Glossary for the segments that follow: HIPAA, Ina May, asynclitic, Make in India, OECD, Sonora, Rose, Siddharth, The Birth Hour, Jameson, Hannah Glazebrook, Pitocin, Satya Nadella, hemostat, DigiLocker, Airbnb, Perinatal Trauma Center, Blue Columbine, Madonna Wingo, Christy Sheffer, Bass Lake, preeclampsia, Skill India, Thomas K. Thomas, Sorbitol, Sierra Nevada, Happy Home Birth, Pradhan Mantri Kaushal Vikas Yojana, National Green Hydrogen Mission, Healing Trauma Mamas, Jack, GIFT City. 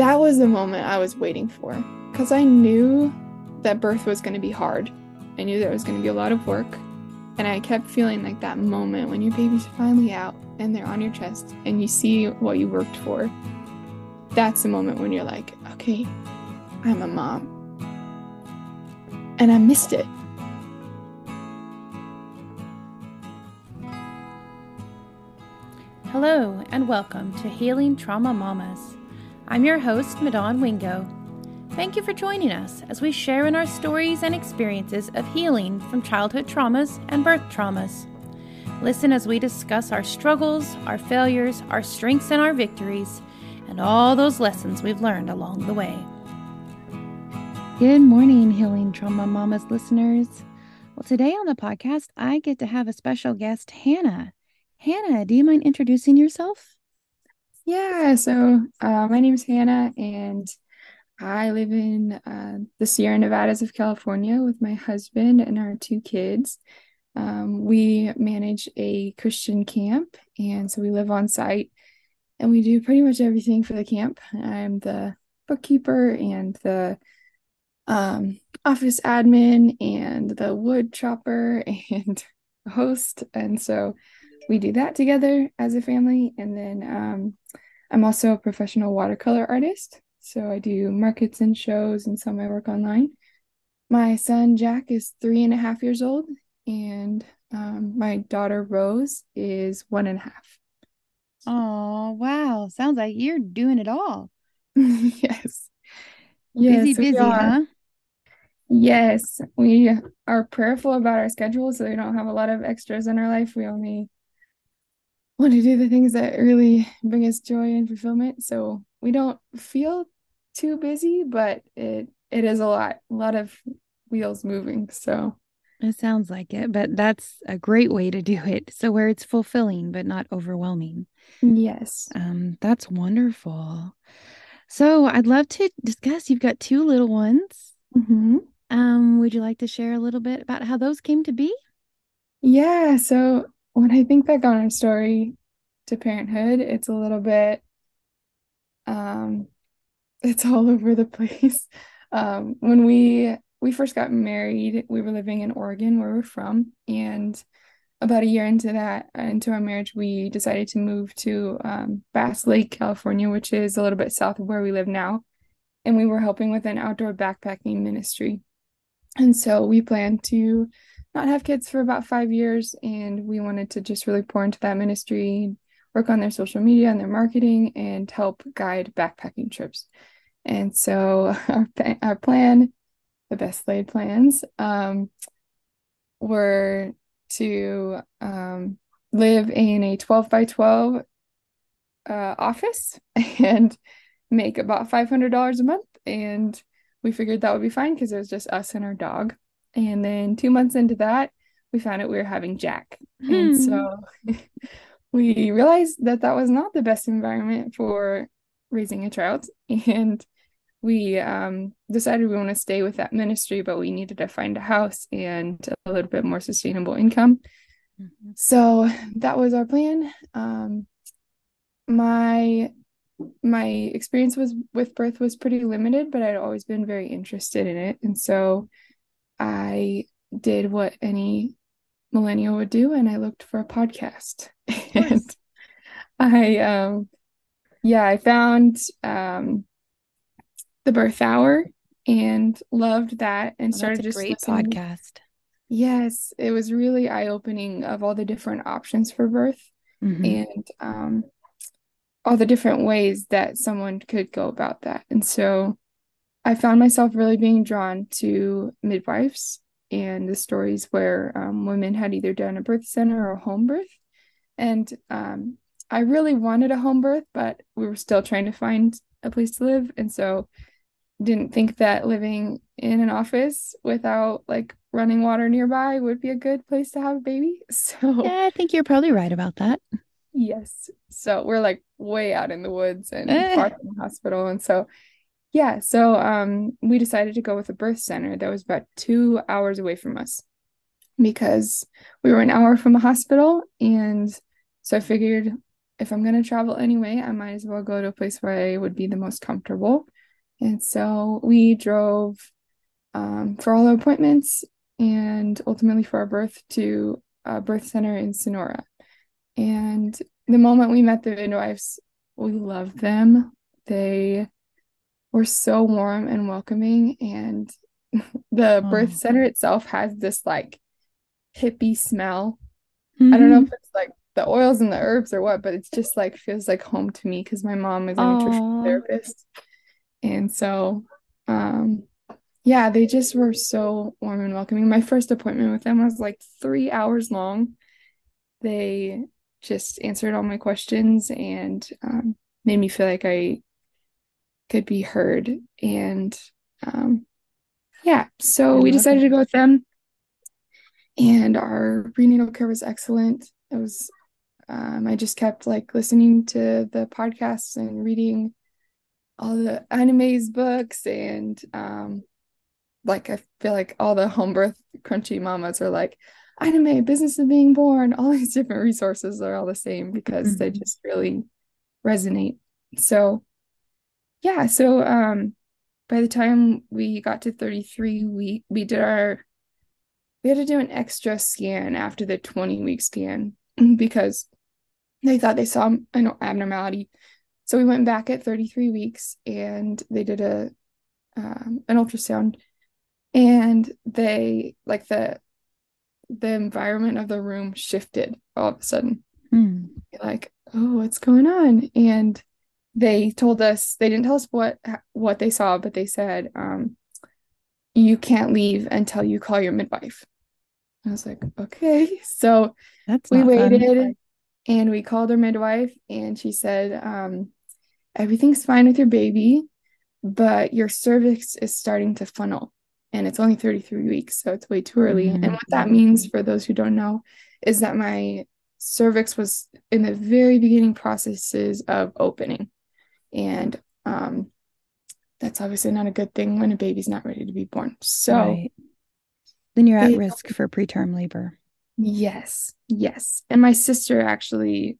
That was the moment I was waiting for, because I knew that birth was going to be hard. I knew there was going to be a lot of work. And I kept feeling like that moment when your baby's finally out and they're on your chest and you see what you worked for. That's the moment when you're like, okay, I'm a mom. And I missed it. Hello and welcome to Healing Trauma Mamas. I'm your host, Madonna Wingo. Thank you for joining us as we share in our stories and experiences of healing from childhood traumas and birth traumas. Listen as we discuss our struggles, our failures, our strengths, and our victories, and all those lessons we've learned along the way. Good morning, Healing Trauma Mamas listeners. Well, today on the podcast, I get to have a special guest, Hannah. Hannah, do you mind introducing yourself? Yeah, so my name is Hannah, and I live in the Sierra Nevadas of California with my husband and our two kids. We manage a Christian camp, and so we live on site, and we do pretty much everything for the camp. I'm the bookkeeper and the office admin and the wood chopper and host, and so we do that together as a family. And then I'm also a professional watercolor artist. So I do markets and shows and some I work online. My son, Jack, is 3.5 years old. And my daughter, Rose, is 1.5. Oh, wow. Sounds like you're doing it all. Yes. Busy, huh? Yes. We are prayerful about our schedule, so we don't have a lot of extras in our life. We only want to do the things that really bring us joy and fulfillment. So we don't feel too busy, but it is a lot of wheels moving. So it sounds like it, but that's a great way to do it. So where it's fulfilling, but not overwhelming. Yes. That's wonderful. So I'd love to discuss, you've got two little ones. Mm-hmm. Would you like to share a little bit about how those came to be? Yeah. So when I think back on our story to parenthood, it's a little bit, it's all over the place. When we first got married, we were living in Oregon, where we're from. And about a year into our marriage, we decided to move to Bass Lake, California, which is a little bit south of where we live now. And we were helping with an outdoor backpacking ministry. And so we planned to not have kids for about 5 years, and we wanted to just really pour into that ministry, work on their social media and their marketing, and help guide backpacking trips. And so our plan, the best laid plans, were to live in a 12x12 office and make about $500 a month. And we figured that would be fine because it was just us and our dog. And then 2 months into that, we found out we were having Jack. And so we realized that was not the best environment for raising a child. And we decided we want to stay with that ministry, but we needed to find a house and a little bit more sustainable income. Mm-hmm. So that was our plan. My experience with birth was pretty limited, but I'd always been very interested in it. And so I did what any millennial would do, and I looked for a podcast. And I found The Birth Hour and loved that, and started just listening. That's a great podcast. Yes, it was really eye-opening of all the different options for birth, mm-hmm. and all the different ways that someone could go about that. And so I found myself really being drawn to midwives and the stories where women had either done a birth center or a home birth. And I really wanted a home birth, but we were still trying to find a place to live. And so didn't think that living in an office without like running water nearby would be a good place to have a baby. So yeah, I think you're probably right about that. Yes. So we're like way out in the woods and far from the hospital. And so yeah, so we decided to go with a birth center that was about 2 hours away from us because we were an hour from a hospital. And so I figured if I'm going to travel anyway, I might as well go to a place where I would be the most comfortable. And so we drove for all our appointments and ultimately for our birth to a birth center in Sonora. And the moment we met the midwives, we loved them. They were so warm and welcoming. And the birth center itself has this like hippie smell. Mm-hmm. I don't know if it's like the oils and the herbs or what, but it's just like feels like home to me because my mom is a nutritional therapist. And so yeah, they just were so warm and welcoming. My first appointment with them was like 3 hours long. They just answered all my questions and made me feel like I could be heard. And yeah, so we decided to go with them. And our prenatal care was excellent. It was, I just kept like listening to the podcasts and reading all the Ina May's books. And like, I feel like all the home birth crunchy mamas are like, Ina May, Business of Being Born, all these different resources are all the same because they just really resonate. So yeah, so by the time we got to 33, we had to do an extra scan after the 20-week scan because they thought they saw an abnormality. So we went back at 33 weeks and they did a an ultrasound, and they like the environment of the room shifted all of a sudden. Like, oh, what's going on? And they told us, they didn't tell us what they saw, but they said, you can't leave until you call your midwife. I was like, okay. So we waited and we called our midwife, and she said, everything's fine with your baby, but your cervix is starting to funnel and it's only 33 weeks. So it's way too early. And what that means for those who don't know is that my cervix was in the very beginning processes of opening. And, that's obviously not a good thing when a baby's not ready to be born. So then you're at risk for preterm labor. Yes. Yes. And my sister actually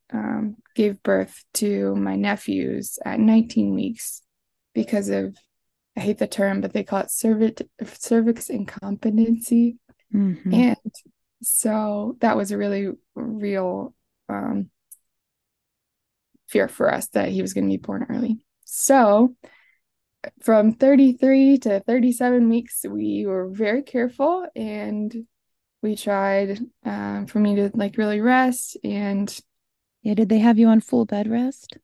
gave birth to my nephews at 19 weeks because of, I hate the term, but they call it cervix incompetency. And so that was a really real fear for us that he was going to be born early. So from 33 to 37 weeks, we were very careful, and we tried for me to like really rest. And did they have you on full bed rest?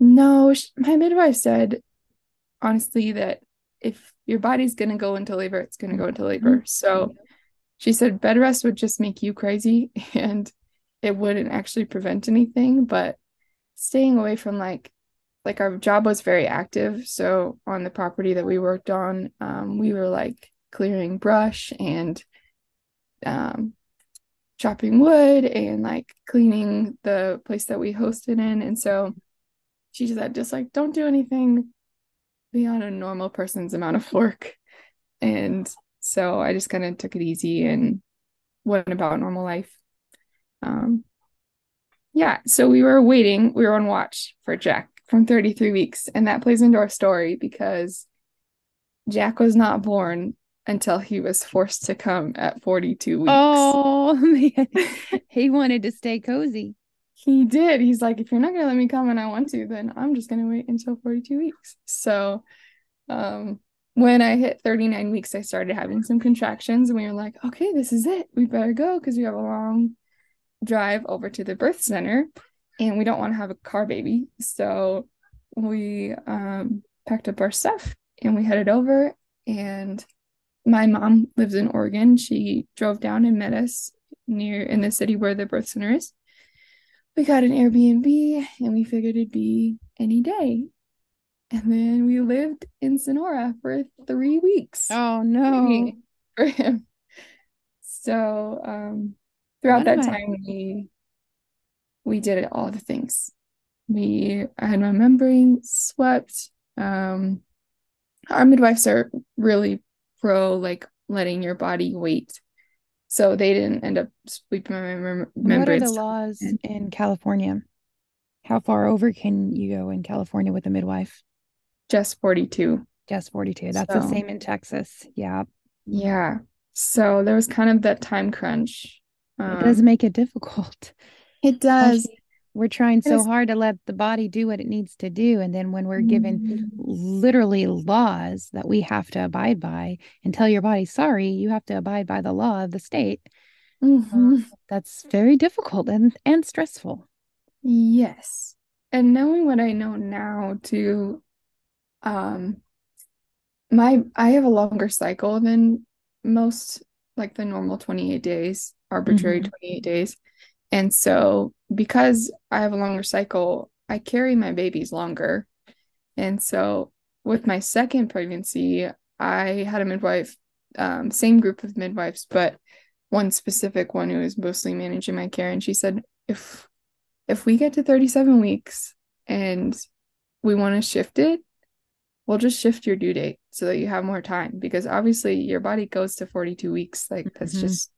No, my midwife said, honestly, that if your body's going to go into labor, it's going to go into labor. So she said bed rest would just make you crazy and it wouldn't actually prevent anything, but staying away from like our job was very active. So on the property that we worked on, we were like clearing brush and chopping wood and like cleaning the place that we hosted in. And so she said, just like, don't do anything beyond a normal person's amount of work. And so I just kind of took it easy and went about normal life. Yeah. So we were waiting, we were on watch for Jack from 33 weeks. And that plays into our story because Jack was not born until he was forced to come at 42 weeks. Oh, man. He wanted to stay cozy. He did. He's like, if you're not going to let me come when I want to, then I'm just going to wait until 42 weeks. So when I hit 39 weeks, I started having some contractions and we were like, okay, this is it. We better go because we have a long drive over to the birth center. And we don't want to have a car baby. So we packed up our stuff and we headed over. And my mom lives in Oregon. She drove down and met us in the city where the birth center is. We got an Airbnb and we figured it'd be any day. And then we lived in Sonora for 3 weeks. Oh, no. For him. So throughout that time, we did all the things. I had my membrane swept. Our midwives are really pro, like, letting your body wait. So they didn't end up sweeping my membrane. What are the laws in California? How far over can you go in California with a midwife? Just 42. Just 42. That's the same in Texas. Yeah. Yeah. So there was kind of that time crunch. It does make it difficult. It does. We're trying so hard to let the body do what it needs to do. And then when we're given literally laws that we have to abide by and tell your body, sorry, you have to abide by the law of the state. Mm-hmm. That's very difficult and stressful. Yes. And knowing what I know now too, I have a longer cycle than most, like the normal 28 days, arbitrary 28 days. And so because I have a longer cycle, I carry my babies longer. And so with my second pregnancy, I had a midwife, same group of midwives, but one specific one who was mostly managing my care. And she said, if we get to 37 weeks and we want to shift it, we'll just shift your due date so that you have more time, because obviously your body goes to 42 weeks. Like that's just,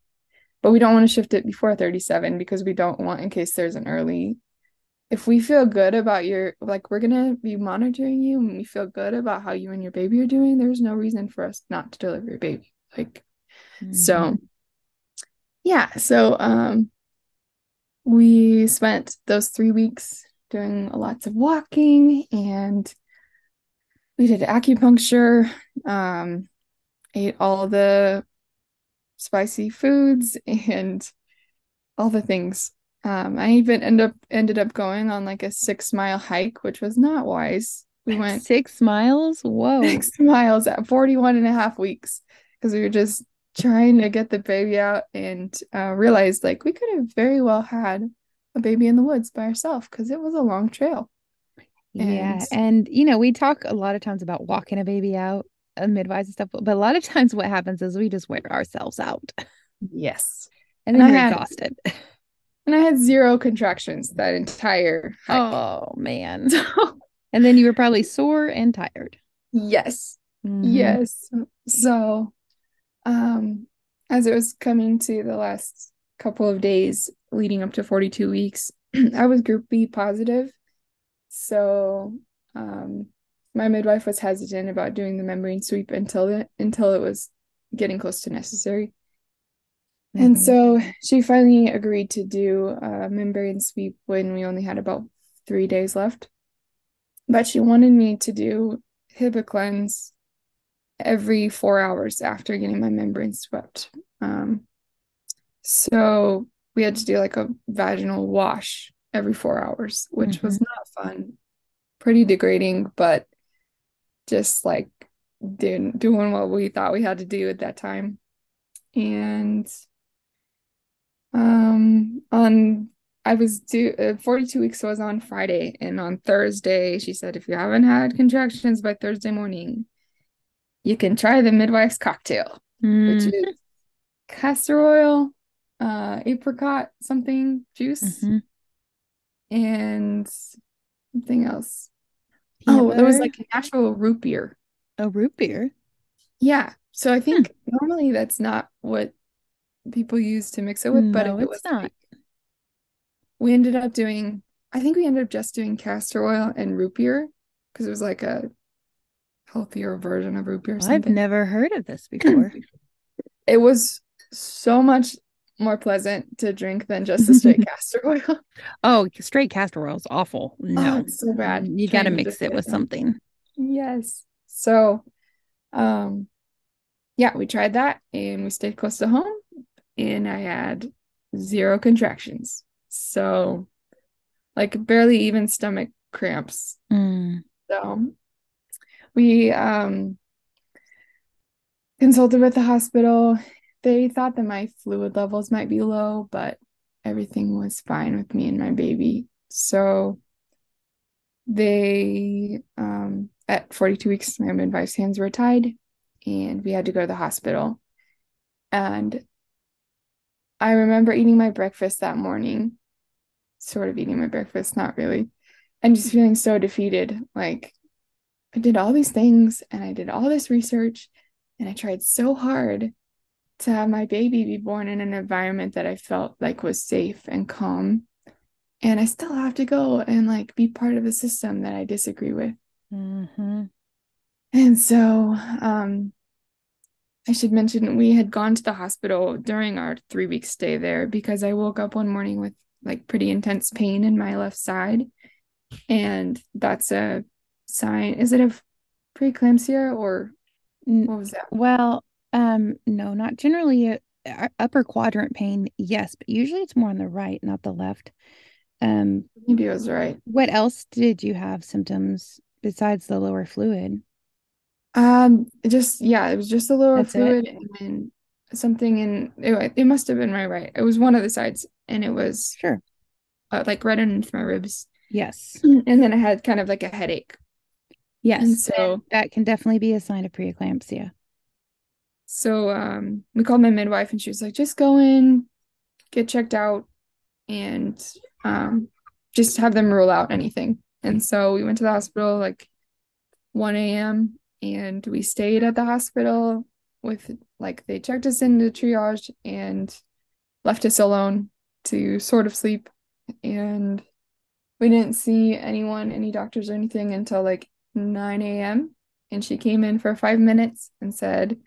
but we don't want to shift it before 37 because we don't want, in case there's an early, if we feel good about your, like, we're going to be monitoring you and we feel good about how you and your baby are doing, there's no reason for us not to deliver your baby. Like, so yeah. So, we spent those 3 weeks doing lots of walking, and we did acupuncture, ate all the spicy foods and all the things. I even ended up going on like a 6-mile hike, which was not wise. We went 6 miles. Whoa, 6 miles at 41 and a half weeks because we were just trying to get the baby out, and realized like we could have very well had a baby in the woods by ourselves because it was a long trail. Yeah. And, you know, we talk a lot of times about walking a baby out, midwives and stuff, but a lot of times what happens is we just wear ourselves out. Yes. And then we're exhausted. And I had zero contractions that entire hike. Oh, man. And then you were probably sore and tired. Yes. Yes. So, as it was coming to the last couple of days leading up to 42 weeks, I was group B positive. So, my midwife was hesitant about doing the membrane sweep until it was getting close to necessary. And so she finally agreed to do a membrane sweep when we only had about 3 days left. But she wanted me to do HIPAA cleanse every 4 hours after getting my membrane swept. So we had to do like a vaginal wash every 4 hours, which was not fun, pretty degrading, but just like doing what we thought we had to do at that time. And I was 42 weeks was on Friday, and on Thursday she said, if you haven't had contractions by Thursday morning, you can try the midwife's cocktail, which is castor oil, apricot something juice, and something else. There was like an actual root beer. A root beer? Yeah. So I think normally that's not what people use to mix it with, but no, it was not. We ended up doing, I think we ended up just doing castor oil and root beer because it was like a healthier version of root beer. Or something. I've never heard of this before. It was so much more pleasant to drink than just the straight castor oil. Oh, straight castor oil is awful. No, it's so bad. You got to mix it with something. Yes. So, yeah, we tried that and we stayed close to home, and I had zero contractions. So like barely even stomach cramps. So we, consulted with the hospital. They thought that my fluid levels might be low, but everything was fine with me and my baby. So they, at 42 weeks, my midwife's hands were tied, and we had to go to the hospital. And I remember eating my breakfast that morning, sort of eating my breakfast, not really, and just feeling so defeated. Like, I did all these things, and I did all this research, and I tried so hard to have my baby be born in an environment that I felt like was safe and calm. And I still have to go and like be part of a system that I disagree with. Mm-hmm. And so I should mention we had gone to the hospital during our 3-week stay there because I woke up one morning with like pretty intense pain in my left side. And that's a sign. Is it a preeclampsia or what was that? Well, no, not generally upper quadrant pain. Yes, but usually it's more on the right, not the left. Maybe I was right. What else did you have symptoms besides the lower fluid? It was just the lower fluid and then something in it must have been my right. It was one of the sides and it was sure like right underneath my ribs. Yes. And then I had kind of like a headache. Yes. And so that can definitely be a sign of preeclampsia. So we called my midwife and she was like, just go in, get checked out, and just have them rule out anything. And so we went to the hospital like 1 a.m. and we stayed at the hospital with like they checked us into triage and left us alone to sort of sleep. And we didn't see anyone, any doctors or anything until like 9 a.m. And she came in for 5 minutes and said,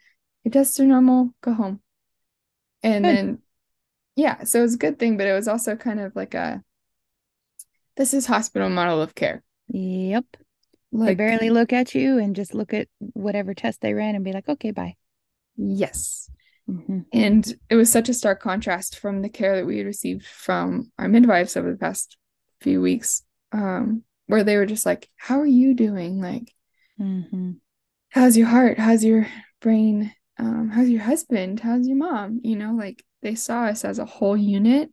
your tests are normal, go home. And good. Then, yeah, so it was a good thing, but it was also kind of like this is hospital model of care. Yep. Like, they barely look at you and just look at whatever test they ran and be like, okay, bye. Yes. Mm-hmm. And it was such a stark contrast from the care that we had received from our midwives over the past few weeks, where they were just like, how are you doing? Like, mm-hmm. How's your heart? How's your brain? How's your husband? How's your mom? You know, like they saw us as a whole unit,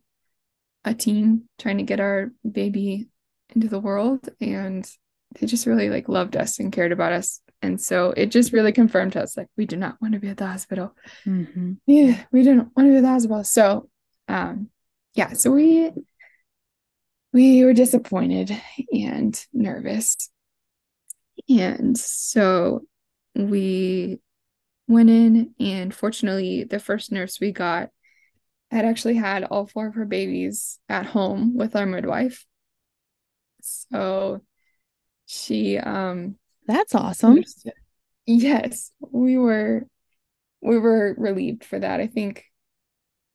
a team trying to get our baby into the world. And they just really like loved us and cared about us. And so it just really confirmed to us, like, we do not want to be at the hospital. Mm-hmm. Yeah, we didn't want to be at the hospital. So, so we were disappointed and nervous. And so we went in, and fortunately, the first nurse we got had actually had all 4 of her babies at home with our midwife. So she, that's awesome. Yes, we were relieved for that. I think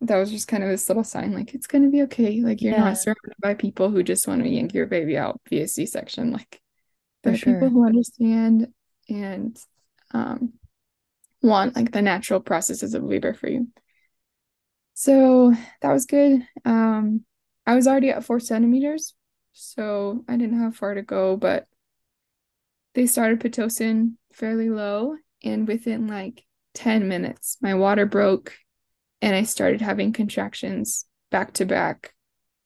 that was just kind of this little sign, like, it's going to be okay. Like, you're not surrounded by people who just want to yank your baby out via C-section. Like, there's people who understand and want like the natural processes of labor for you. So that was good. I was already at 4 centimeters, so I didn't have far to go, but they started Pitocin fairly low, and within like 10 minutes, my water broke and I started having contractions back to back,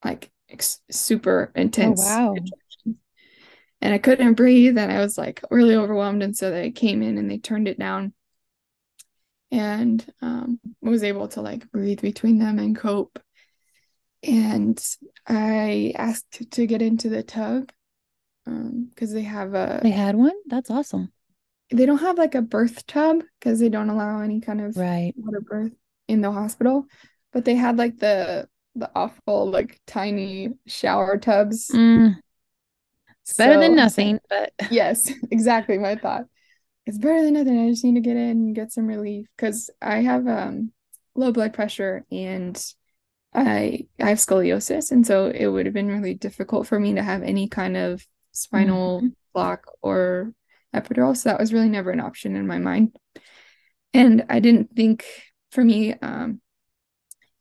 like super intense. Oh, wow. And I couldn't breathe, and I was like really overwhelmed. And so they came in and they turned it down, and was able to like breathe between them and cope. And I asked to get into the tub because they had one. That's awesome. They don't have like a birth tub because they don't allow any kind of water birth in the hospital, but they had like the awful like tiny shower tubs. Mm. Better than nothing, but yes, exactly my thought. It's better than nothing. I just need to get in and get some relief because I have low blood pressure and I have scoliosis, and so it would have been really difficult for me to have any kind of spinal block or epidural. So that was really never an option in my mind, and I didn't think for me,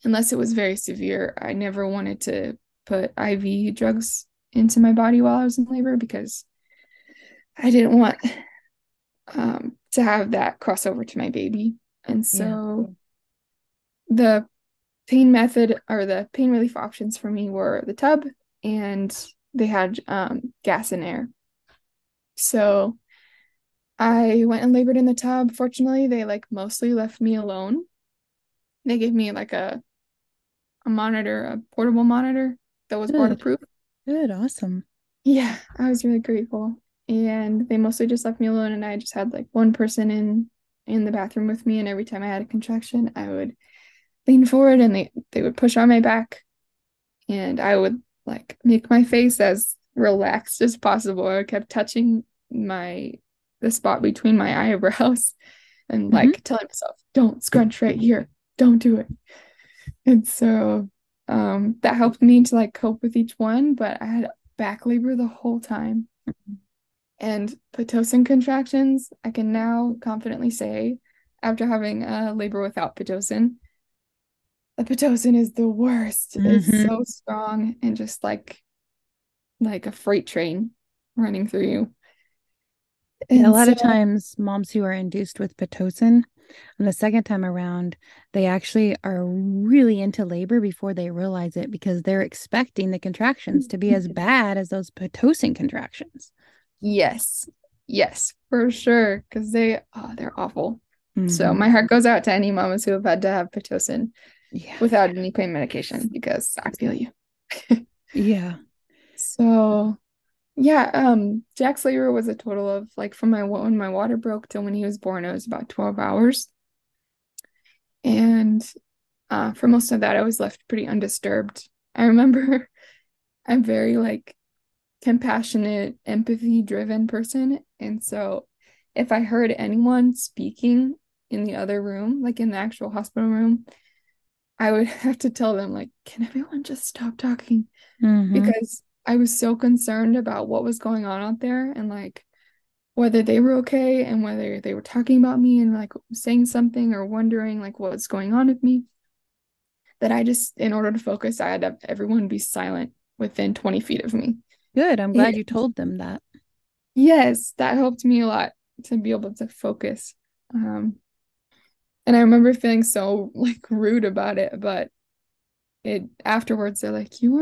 unless it was very severe, I never wanted to put IV drugs into my body while I was in labor because I didn't want to have that crossover to my baby. And so the pain method or the pain relief options for me were the tub, and they had gas and air. So I went and labored in the tub. Fortunately, they like mostly left me alone. They gave me like a monitor, a portable monitor that was waterproof. Good. Awesome. Yeah, I was really grateful. And they mostly just left me alone, and I just had like one person in the bathroom with me, and every time I had a contraction, I would lean forward and they would push on my back, and I would like make my face as relaxed as possible. I kept touching the spot between my eyebrows and like telling myself, don't scrunch right here, don't do it. And so that helped me to like cope with each one, but I had back labor the whole time. And Pitocin contractions, I can now confidently say, after having a labor without Pitocin, the Pitocin is the worst. It's so strong and just like a freight train running through you. And a lot of times moms who are induced with Pitocin on the second time around, they actually are really into labor before they realize it, because they're expecting the contractions to be as bad as those Pitocin contractions. Yes, for sure. Because they're awful. So my heart goes out to any mamas who have had to have Pitocin without any pain medication, because I feel you. So Jack's labor was a total of like from when my water broke till when he was born, it was about 12 hours. And for most of that, I was left pretty undisturbed. I remember I'm very like compassionate, empathy driven person. And so if I heard anyone speaking in the other room, like in the actual hospital room, I would have to tell them, like, can everyone just stop talking? Because I was so concerned about what was going on out there and like whether they were okay and whether they were talking about me and like saying something or wondering like what's going on with me, that I just, in order to focus, I had to have everyone be silent within 20 feet of me. Good. I'm glad you told them that. Yes, that helped me a lot to be able to focus. And I remember feeling so like rude about it, but afterwards they're like, you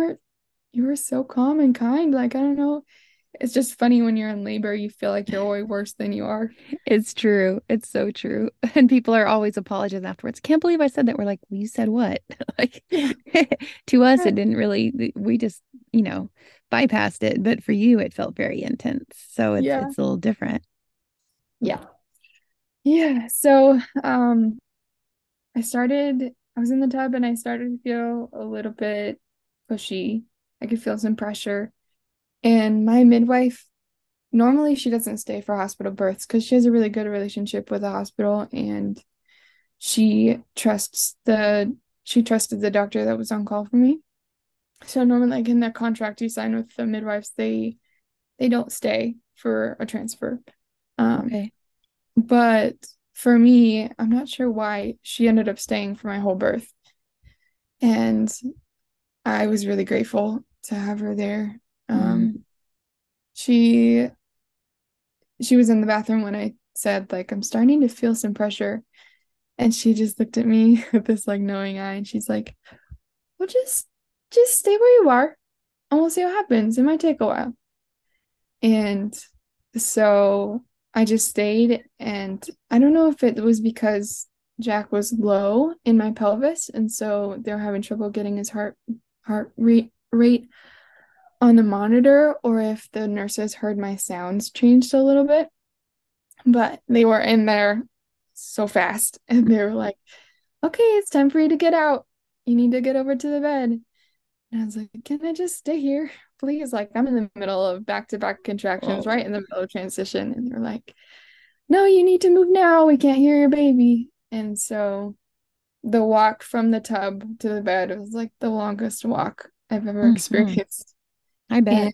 were so calm and kind. Like, I don't know. It's just funny when you're in labor, you feel like you're way worse than you are. It's true. It's so true. And people are always apologizing afterwards. Can't believe I said that. We're like, well, you said what? Like to us, it didn't really, we just, bypassed it. But for you, it felt very intense. So it's a little different. Yeah. So I was in the tub and I started to feel a little bit pushy. I could feel some pressure. And my midwife, normally she doesn't stay for hospital births because she has a really good relationship with the hospital, and she trusted the doctor that was on call for me. So normally, like in the contract you sign with the midwives, they don't stay for a transfer. But for me, I'm not sure why she ended up staying for my whole birth. And I was really grateful to have her there. She was in the bathroom when I said, like, I'm starting to feel some pressure. And she just looked at me with this, like, knowing eye. And she's like, well, just stay where you are. And we'll see what happens. It might take a while. And so I just stayed. And I don't know if it was because Jack was low in my pelvis. And so they were having trouble getting his heart rate on the monitor, or if the nurses heard my sounds changed a little bit, but they were in there so fast and they were like, okay, it's time for you to get out. You need to get over to the bed. And I was like, can I just stay here, please? Like, I'm in the middle of back-to-back contractions, right in the middle of transition. And they're like, no, you need to move now. We can't hear your baby. And so the walk from the tub to the bed was like the longest walk I've ever experienced. I bet. And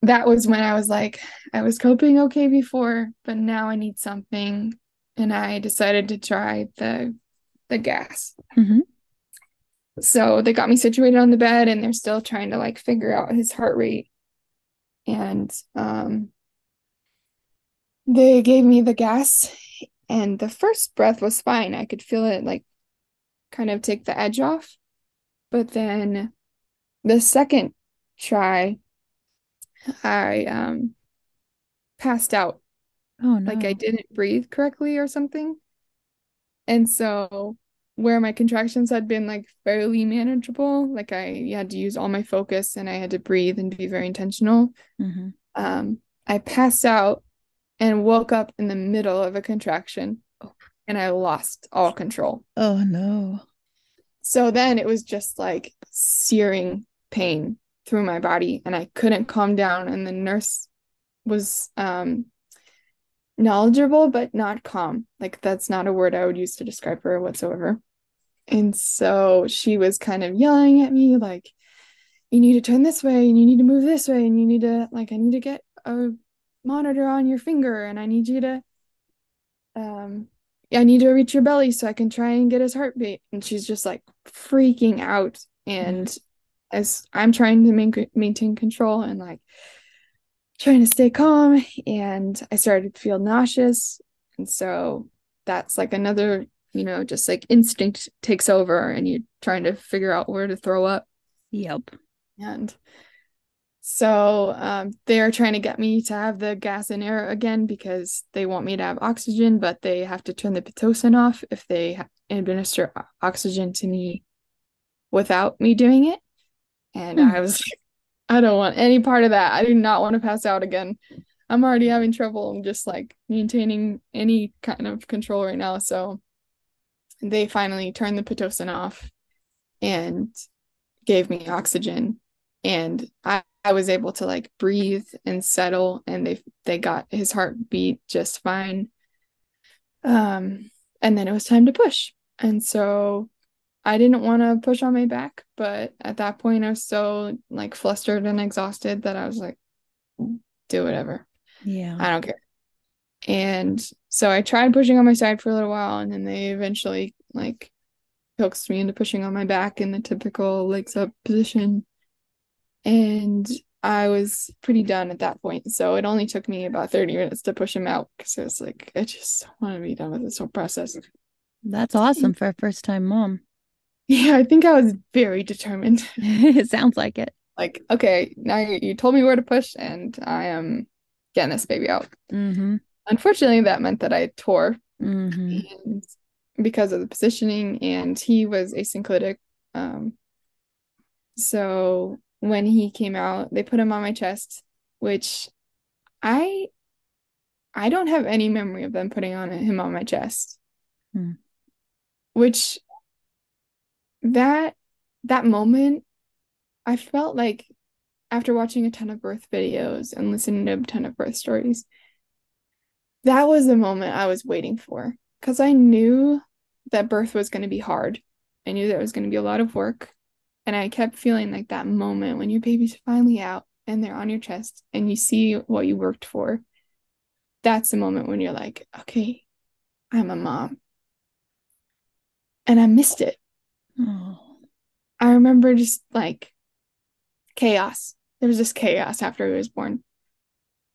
that was when I was like, I was coping okay before, but now I need something. And I decided to try the gas. So they got me situated on the bed, and they're still trying to like figure out his heart rate. And they gave me the gas. And the first breath was fine. I could feel it like kind of take the edge off. But then the second try, I passed out. Oh, no. Like I didn't breathe correctly or something. And so where my contractions had been like fairly manageable, like I had to use all my focus and I had to breathe and be very intentional. I passed out and woke up in the middle of a contraction, and I lost all control. Oh, no. So then it was just like searing pain through my body, and I couldn't calm down. And the nurse was knowledgeable, but not calm. Like, that's not a word I would use to describe her whatsoever. And so she was kind of yelling at me, like, you need to turn this way, and you need to move this way, and you need to, like, I need to get a monitor on your finger, and I need you to, I need to reach your belly so I can try and get his heartbeat. And she's just like freaking out. And as I'm trying to maintain control and like trying to stay calm, and I started to feel nauseous. And so that's like another, you know, just like instinct takes over and you're trying to figure out where to throw up. Yep. And so they're trying to get me to have the gas and air again because they want me to have oxygen, but they have to turn the Pitocin off if they administer oxygen to me without me doing it. And I was like, I don't want any part of that. I do not want to pass out again. I'm already having trouble. I'm just like maintaining any kind of control right now. So they finally turned the Pitocin off and gave me oxygen. And I was able to like breathe and settle, and they got his heartbeat just fine. And then it was time to push. And so I didn't want to push on my back, but at that point I was so like flustered and exhausted that I was like, do whatever. Yeah. I don't care. And so I tried pushing on my side for a little while, and then they eventually like coaxed me into pushing on my back in the typical legs up position. And I was pretty done at that point. So it only took me about 30 minutes to push him out because I was like, I just want to be done with this whole process. That's awesome for a first time mom. Yeah, I think I was very determined. It sounds like it. Like, okay, now you told me where to push, and I am getting this baby out. Mm-hmm. Unfortunately, that meant that I tore and because of the positioning, and he was asynclitic. So when he came out, they put him on my chest, which I don't have any memory of them putting him on my chest, which... That moment, I felt like after watching a ton of birth videos and listening to a ton of birth stories, that was the moment I was waiting for, because I knew that birth was going to be hard. I knew there was going to be a lot of work, and I kept feeling like that moment when your baby's finally out and they're on your chest and you see what you worked for, that's the moment when you're like, okay, I'm a mom. And I missed it. Oh. I remember just like chaos. There was just chaos after he was born.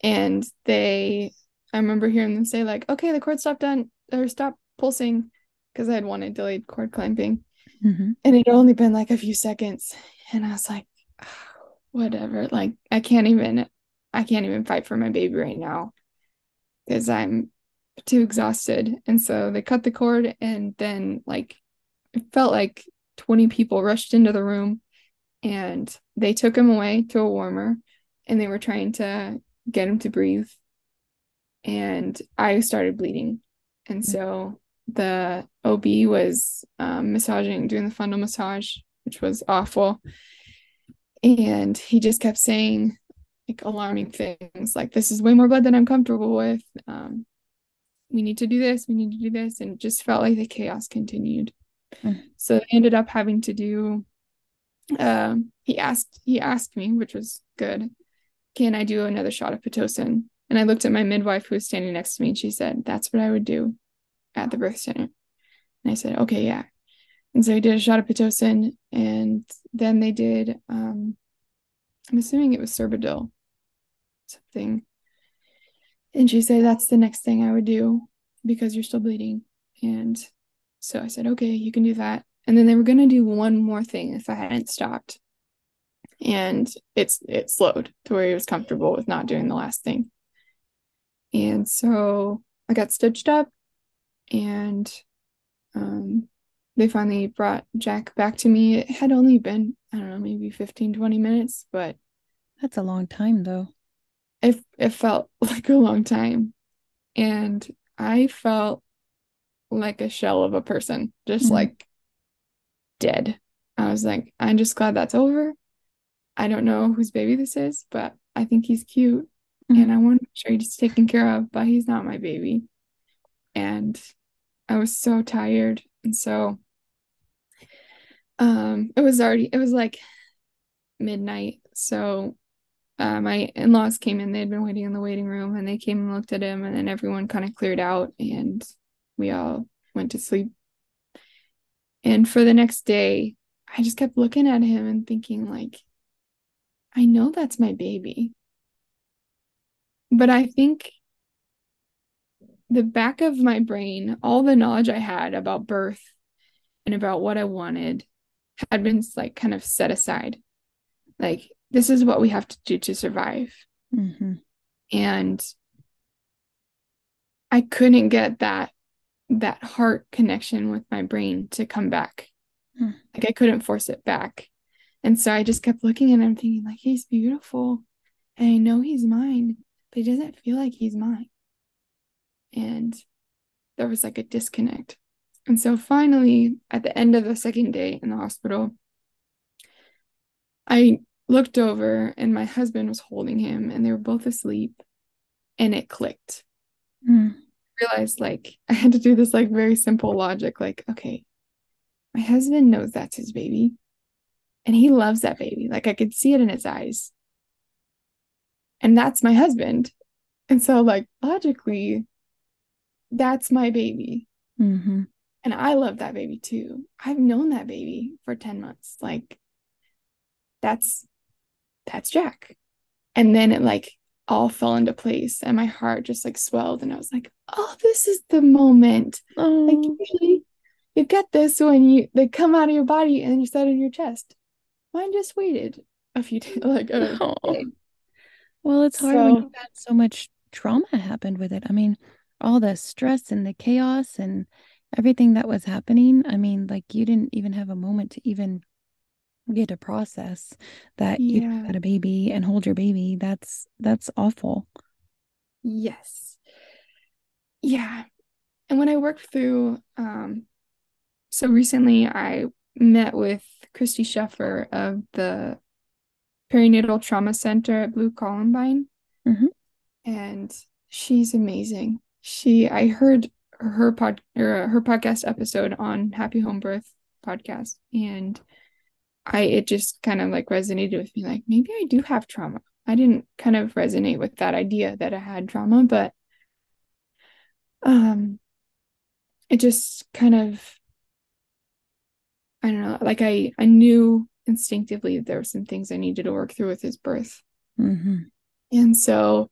And I remember hearing them say like, okay, the cord stopped pulsing, because I had wanted delayed cord clamping. And it had only been like a few seconds. And I was like, oh, whatever. Like, I can't even fight for my baby right now because I'm too exhausted. And so they cut the cord, and then like, it felt like 20 people rushed into the room, and they took him away to a warmer, and they were trying to get him to breathe, and I started bleeding. And so the OB was doing the fundal massage, which was awful. And he just kept saying like alarming things like, this is way more blood than I'm comfortable with. We need to do this. We need to do this. And it just felt like the chaos continued. So they ended up having to do, he asked me, which was good, can I do another shot of Pitocin? And I looked at my midwife who was standing next to me, and she said, that's what I would do at the birth center. And I said, okay, yeah. And so he did a shot of Pitocin, and then they did, I'm assuming it was Sorbitol, something. And she said, that's the next thing I would do because you're still bleeding. And so I said, okay, you can do that. And then they were going to do one more thing if I hadn't stopped. And it slowed to where he was comfortable with not doing the last thing. And so I got stitched up, and they finally brought Jack back to me. It had only been, I don't know, maybe 15, 20 minutes, but. That's a long time though. It felt like a long time. And I felt like a shell of a person, just like dead. I was like, I'm just glad that's over. I don't know whose baby this is, but I think he's cute. Mm-hmm. And I want to make sure he's taken care of, but he's not my baby. And I was so tired. And so it was like midnight. So my in-laws came in. They'd been waiting in the waiting room, and they came and looked at him, and then everyone kind of cleared out, and we all went to sleep. And for the next day, I just kept looking at him and thinking, like, I know that's my baby. But I think the back of my brain, all the knowledge I had about birth and about what I wanted had been, like, kind of set aside. Like, this is what we have to do to survive. Mm-hmm. And I couldn't get that heart connection with my brain to come back. Mm. Like, I couldn't force it back. And so I just kept looking at him thinking, like, he's beautiful and I know he's mine, but he doesn't feel like he's mine. And there was like a disconnect. And so finally, at the end of the second day in the hospital, I looked over and my husband was holding him and they were both asleep, and it clicked. Mm. Realized, like, I had to do this, like, very simple logic, like, okay, my husband knows that's his baby and he loves that baby. Like, I could see it in his eyes, and that's my husband. And so, like, logically, that's my baby. Mm-hmm. And I love that baby too. I've known that baby for 10 months. Like, that's Jack. And then it, like, all fell into place, and my heart just, like, swelled, and I was like, oh, this is the moment. Oh. Like, usually you get this when they come out of your body and you set in your chest. Mine just waited a few days. Like, oh. Well, it's hard when you've had so much trauma happened with it. I mean, all the stress and the chaos and everything that was happening. I mean, like, you didn't even have a moment to even get to process that. Yeah. You had a baby and hold your baby. That's awful. Yes. Yeah. And when I worked through, so recently I met with Christy Sheffer of the Perinatal Trauma Center at Blue Columbine. Mm-hmm. And she's amazing. I heard her podcast episode on Happy Home Birth podcast, and it just kind of, like, resonated with me, like, maybe I do have trauma. I didn't kind of resonate with that idea that I had trauma, but it just kind of, I don't know, like, I knew instinctively that there were some things I needed to work through with his birth. Mm-hmm. And so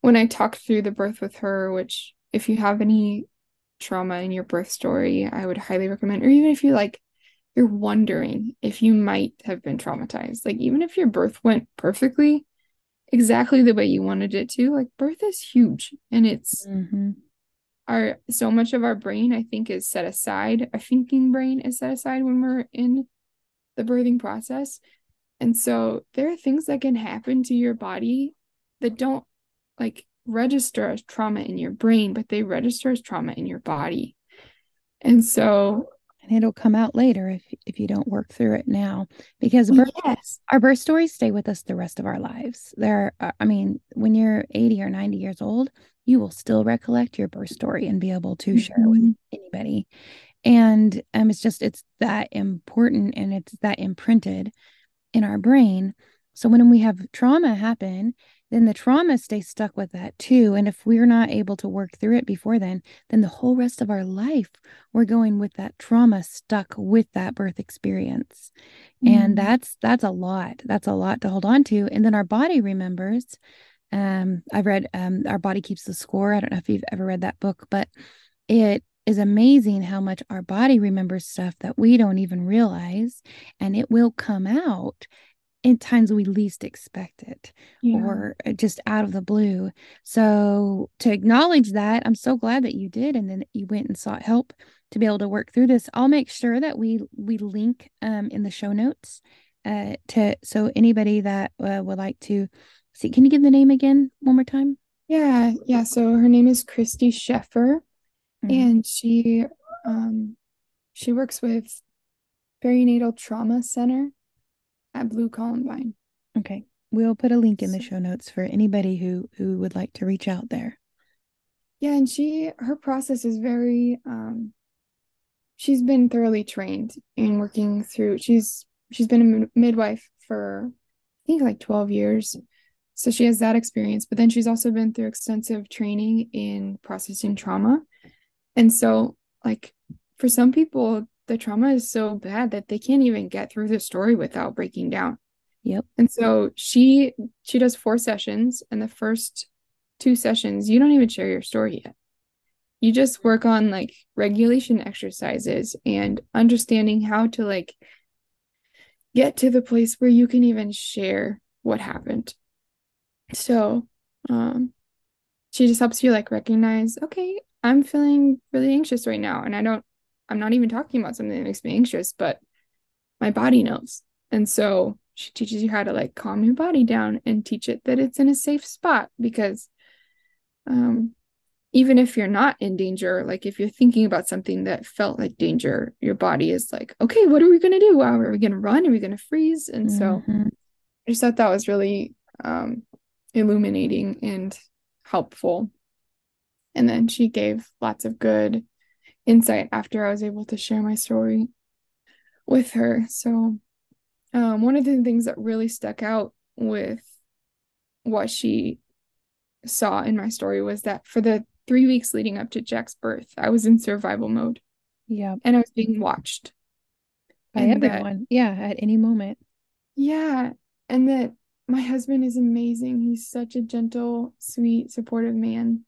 when I talked through the birth with her, which, if you have any trauma in your birth story, I would highly recommend, or even if you, like, you're wondering if you might have been traumatized. Like, even if your birth went perfectly, exactly the way you wanted it to, like, birth is huge. And it's mm-hmm. So much of our brain, I think, is set aside. Our thinking brain is set aside when we're in the birthing process. And so there are things that can happen to your body that don't, like, register as trauma in your brain, but they register as trauma in your body. And so... and it'll come out later if you don't work through it now, because our birth stories stay with us the rest of our lives. I mean, when you're 80 or 90 years old, you will still recollect your birth story and be able to share it with anybody. And it's that important, and it's that imprinted in our brain. So when we have trauma happen, then the trauma stays stuck with that too. And if we're not able to work through it before then the whole rest of our life, we're going with that trauma stuck with that birth experience. Mm-hmm. And that's a lot. That's a lot to hold on to. And then our body remembers. I've read Our Body Keeps the Score. I don't know if you've ever read that book, but it is amazing how much our body remembers stuff that we don't even realize. And it will come out in times we least expect it, or just out of the blue. So to acknowledge that, I'm so glad that you did, and then you went and sought help to be able to work through this. I'll make sure that we link in the show notes to, so anybody that would like to see. Can you give the name again one more time? Yeah. So her name is Christy Sheffer, and she works with Perinatal Trauma Center at Blue Columbine. Okay. We'll put a link in the show notes for anybody who would like to reach out there. Yeah. And her process is very, she's been thoroughly trained in working through, she's been a midwife for, I think, like 12 years. So she has that experience, but then she's also been through extensive training in processing trauma. And so, like, for some people, the trauma is so bad that they can't even get through the story without breaking down. Yep. And so she does 4 sessions, and the first 2 sessions, you don't even share your story yet. You just work on, like, regulation exercises and understanding how to, like, get to the place where you can even share what happened. So she just helps you, like, recognize, okay, I'm feeling really anxious right now. And I'm not even talking about something that makes me anxious, but my body knows. And so she teaches you how to, like, calm your body down and teach it that it's in a safe spot, because even if you're not in danger, like, if you're thinking about something that felt like danger, your body is like, okay, what are we going to do? Wow, are we going to run? Are we going to freeze? And so I just thought that was really illuminating and helpful. And then she gave lots of good insight after I was able to share my story with her. So one of the things that really stuck out with what she saw in my story was that for the 3 weeks leading up to Jack's birth, I was in survival mode. Yeah. And I was being watched by everyone. At any moment. Yeah. And that my husband is amazing. He's such a gentle, sweet, supportive man.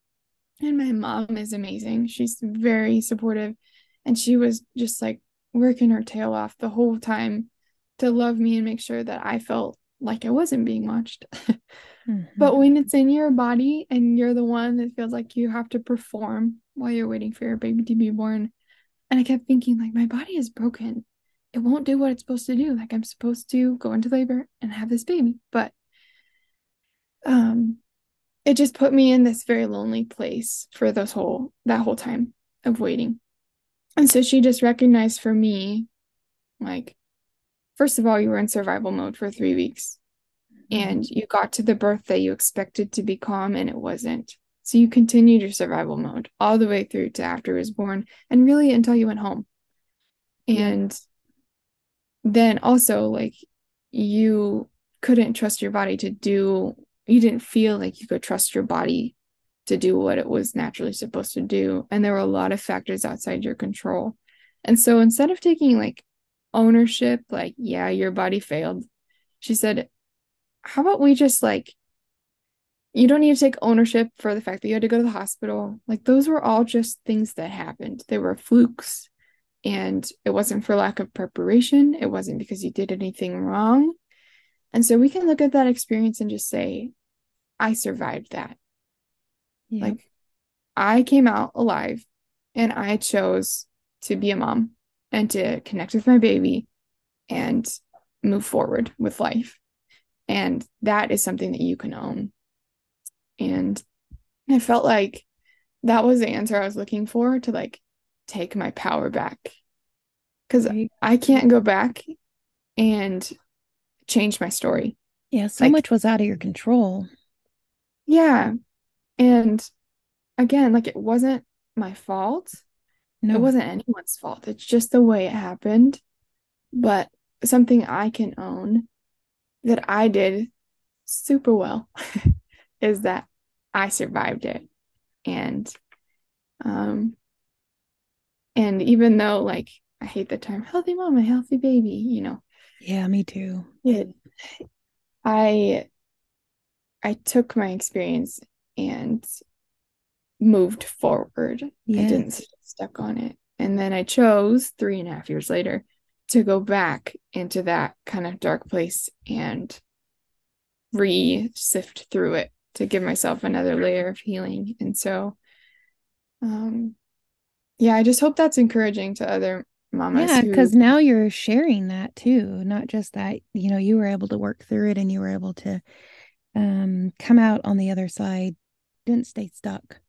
And my mom is amazing. She's very supportive. And she was just, like, working her tail off the whole time to love me and make sure that I felt like I wasn't being watched. Mm-hmm. But when it's in your body and you're the one that feels like you have to perform while you're waiting for your baby to be born. And I kept thinking, like, my body is broken. It won't do what it's supposed to do. Like, I'm supposed to go into labor and have this baby. But it just put me in this very lonely place for that whole time of waiting. And so she just recognized for me, like, first of all, you were in survival mode for 3 weeks, and you got to the birth that you expected to be calm, and it wasn't. So you continued your survival mode all the way through to after he was born, and really until you went home. And then also, like, you couldn't trust your body to do. You didn't feel like you could trust your body to do what it was naturally supposed to do. And there were a lot of factors outside your control. And so instead of taking, like, ownership, like, yeah, your body failed, she said, how about we just, like, you don't need to take ownership for the fact that you had to go to the hospital. Like, those were all just things that happened. They were flukes, and it wasn't for lack of preparation. It wasn't because you did anything wrong. And so we can look at that experience and just say, I survived that. Yeah. Like, I came out alive, and I chose to be a mom and to connect with my baby and move forward with life. And that is something that you can own. And I felt like that was the answer I was looking for, to, like, take my power back. 'Cause I can't go back and change my story. Yeah, so, like, much was out of your control. Yeah. And again, like, it wasn't my fault. No. It wasn't anyone's fault. It's just the way it happened. But something I can own that I did super well is that I survived it. And even though, like, I hate the term healthy mom and healthy baby, you know. Yeah, me too. I took my experience and moved forward. Yes. I didn't stay stuck on it. And then I chose 3.5 years later to go back into that kind of dark place and re-sift through it to give myself another layer of healing. And so, I just hope that's encouraging to other mamas. Yeah, because now you're sharing that too, not just that, you know, you were able to work through it, and you were able to come out on the other side, didn't stay stuck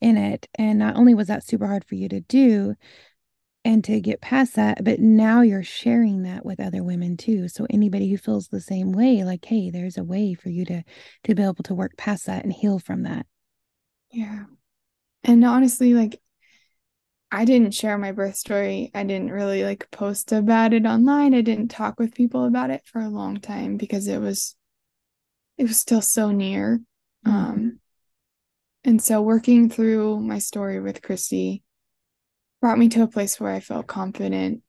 in it. And not only was that super hard for you to do, and to get past that. But now you're sharing that with other women too. So anybody who feels the same way, like, hey, there's a way for you to be able to work past that and heal from that. Yeah. And honestly, like, I didn't share my birth story. I didn't really like post about it online. I didn't talk with people about it for a long time because it was still so near. Mm-hmm. And so working through my story with Christy brought me to a place where I felt confident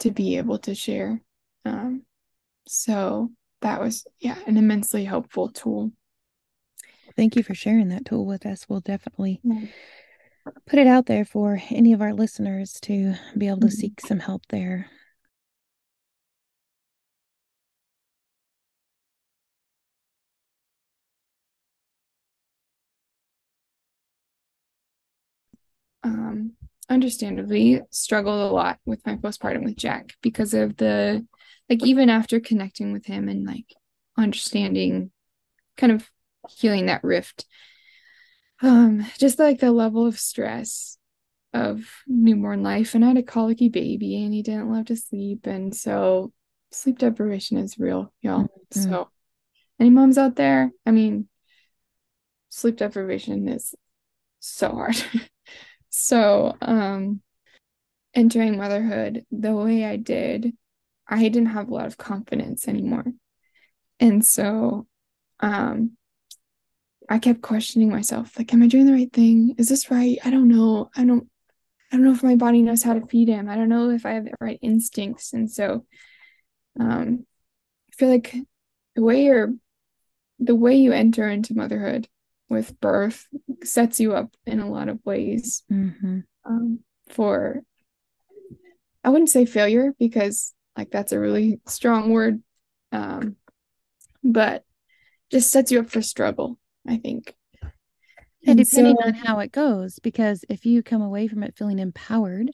to be able to share. So that was, an immensely helpful tool. Thank you for sharing that tool with us. We'll definitely put it out there for any of our listeners to be able to seek some help there. Understandably struggled a lot with my postpartum with Jack because of the, like, even after connecting with him and like understanding, kind of healing that rift, just like the level of stress of newborn life. And I had a colicky baby and he didn't love to sleep, and so sleep deprivation is real, y'all. Mm-hmm. So any moms out there, I mean, sleep deprivation is so hard. So, entering motherhood the way I did, I didn't have a lot of confidence anymore. And so, I kept questioning myself, like, am I doing the right thing? Is this right? I don't know. I don't know if my body knows how to feed him. I don't know if I have the right instincts. And so, I feel like the way you enter into motherhood with birth sets you up in a lot of ways. Mm-hmm. For, I wouldn't say failure, because like that's a really strong word, but just sets you up for struggle, I think. And depending on how it goes, because if you come away from it feeling empowered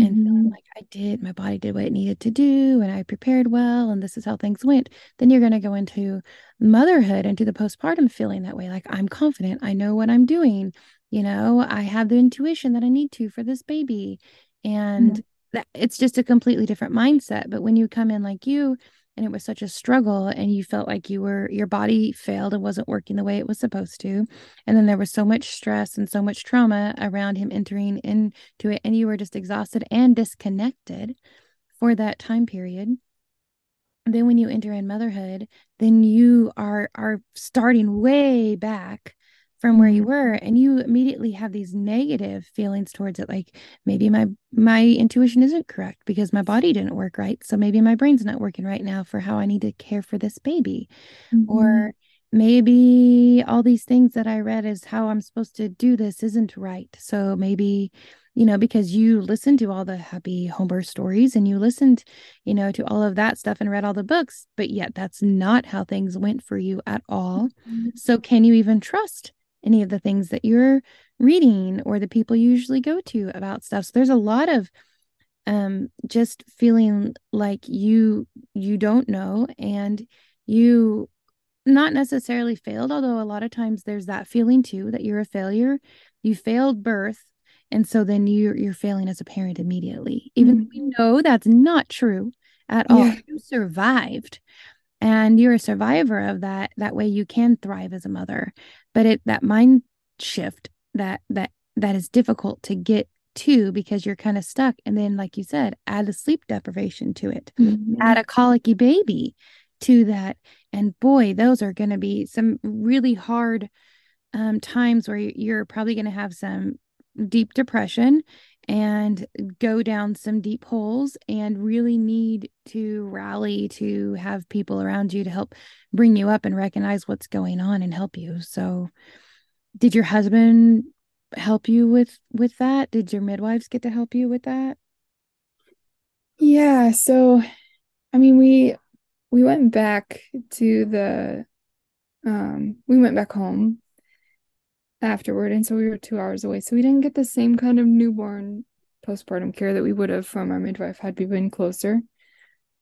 and feeling like my body did what it needed to do and I prepared well and this is how things went, then you're going to go into motherhood, into the postpartum feeling that way. Like, I'm confident, I know what I'm doing. You know, I have the intuition that I need to for this baby. And that, it's just a completely different mindset. But when you come in like you, and it was such a struggle, and you felt like your body failed and wasn't working the way it was supposed to. And then there was so much stress and so much trauma around him entering into it. And you were just exhausted and disconnected for that time period. And then when you enter in motherhood, then you are starting way back from where you were, and you immediately have these negative feelings towards it. Like, maybe my intuition isn't correct because my body didn't work right. So maybe my brain's not working right now for how I need to care for this baby. Mm-hmm. Or maybe all these things that I read as how I'm supposed to do this isn't right. So maybe, you know, because you listened to all the happy home birth stories and you listened, you know, to all of that stuff and read all the books, but yet that's not how things went for you at all. Mm-hmm. So can you even trust any of the things that you're reading or the people you usually go to about stuff? So there's a lot of just feeling like you don't know, and you not necessarily failed, although a lot of times there's that feeling too, that you're a failure. You failed birth, and so then you're failing as a parent immediately, even though we know that's not true at all. You survived, and you're a survivor of that. That way you can thrive as a mother. But that mind shift that is difficult to get to, because you're kind of stuck. And then, like you said, add a sleep deprivation to it, add a colicky baby to that. And boy, those are going to be some really hard times where you're probably going to have some deep depression and go down some deep holes, and really need to rally to have people around you to help bring you up and recognize what's going on and help you. So did your husband help you with that? Did your midwives get to help you with that? Yeah. So, I mean, we went back to we went back home afterward, and so we were 2 hours away, so we didn't get the same kind of newborn postpartum care that we would have from our midwife had we been closer.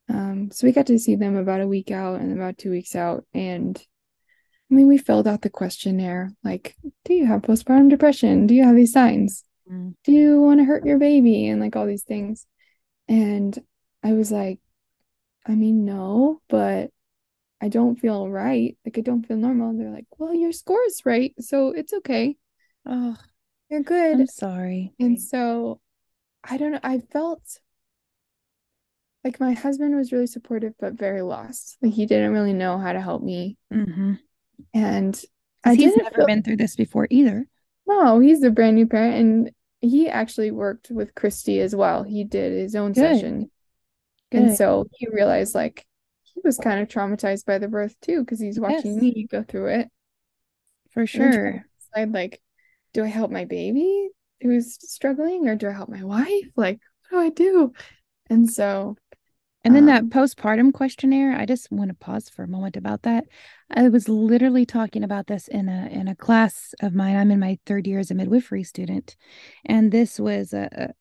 So we got to see them about a week out and about 2 weeks out, and I mean, we filled out the questionnaire, like, do you have postpartum depression, do you have these signs, do you want to hurt your baby? And like all these things. And I was like, I mean, no, but I don't feel right. Like, I don't feel normal. And they're like, well, your score's right, so it's okay. Oh, you're good. I'm sorry. And so I don't know. I felt like my husband was really supportive, but very lost. Like, he didn't really know how to help me. Mm-hmm. And he's never been through this before either. No, he's a brand new parent. And he actually worked with Christy as well. He did his own session. Good. And so he realized, like, he was kind of traumatized by the birth too, because he's watching me go through it. For sure. I'm like, do I help my baby who's struggling, or do I help my wife? Like, what do I do? And so, and then that postpartum questionnaire, I just want to pause for a moment about that. I was literally talking about this in a class of mine. I'm in my third year as a midwifery student. And this was a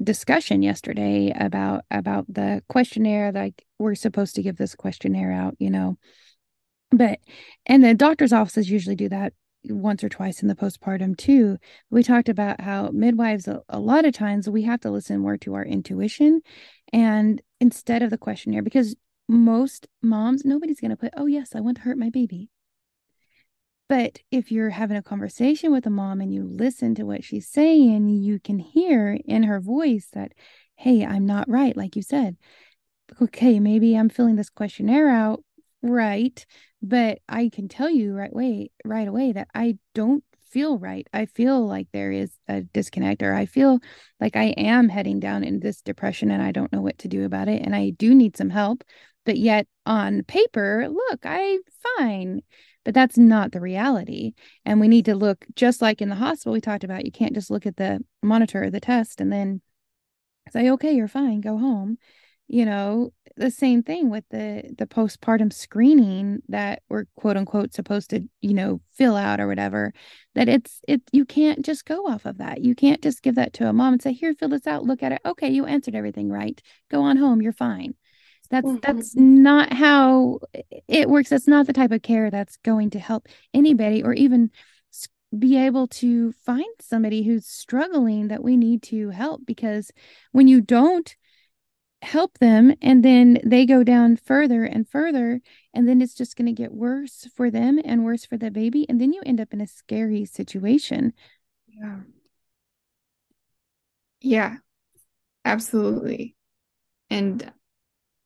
discussion yesterday about the questionnaire. Like, we're supposed to give this questionnaire out, you know, and the doctor's offices usually do that once or twice in the postpartum too. We talked about how midwives, a lot of times we have to listen more to our intuition, and instead of the questionnaire, because most moms, nobody's going to put, oh yes, I want to hurt my baby. But if you're having a conversation with a mom and you listen to what she's saying, you can hear in her voice that, hey, I'm not right. Like you said, okay, maybe I'm filling this questionnaire out right, but I can tell you right away that I don't feel right. I feel like there is a disconnect, or I feel like I am heading down in this depression and I don't know what to do about it. And I do need some help, but yet on paper, look, I'm fine, but that's not the reality. And we need to look, just like in the hospital we talked about, you can't just look at the monitor or the test and then say, okay, you're fine, go home. You know, the same thing with the postpartum screening that we're quote unquote supposed to, you know, fill out or whatever, that you can't just go off of that. You can't just give that to a mom and say, here, fill this out, look at it. Okay, you answered everything right. Go on home, you're fine. That's not how it works. That's not the type of care that's going to help anybody, or even be able to find somebody who's struggling that we need to help. Because when you don't help them, and then they go down further and further, and then it's just going to get worse for them and worse for the baby, and then you end up in a scary situation. Yeah, absolutely. And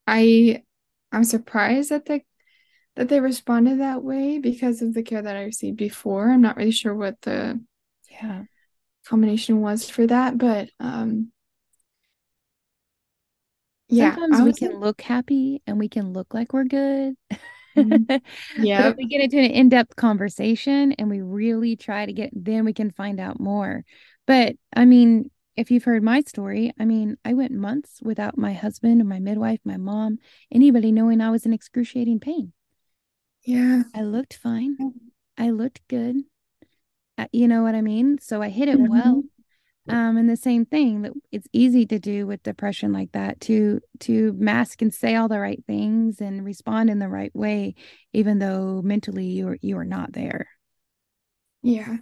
I'm surprised that they responded that way because of the care that I received before. I'm not really sure what the combination was for that, but sometimes we can look happy and we can look like we're good. Mm-hmm. Yeah. But if we get into an in-depth conversation and we really try to then we can find out more. But I mean, if you've heard my story, I mean, I went months without my husband or my midwife, my mom, anybody knowing I was in excruciating pain. Yeah. I looked fine. I looked good. You know what I mean? So I hid it well. And the same thing, that it's easy to do with depression like that, to mask and say all the right things and respond in the right way, even though mentally you are not there. Yeah.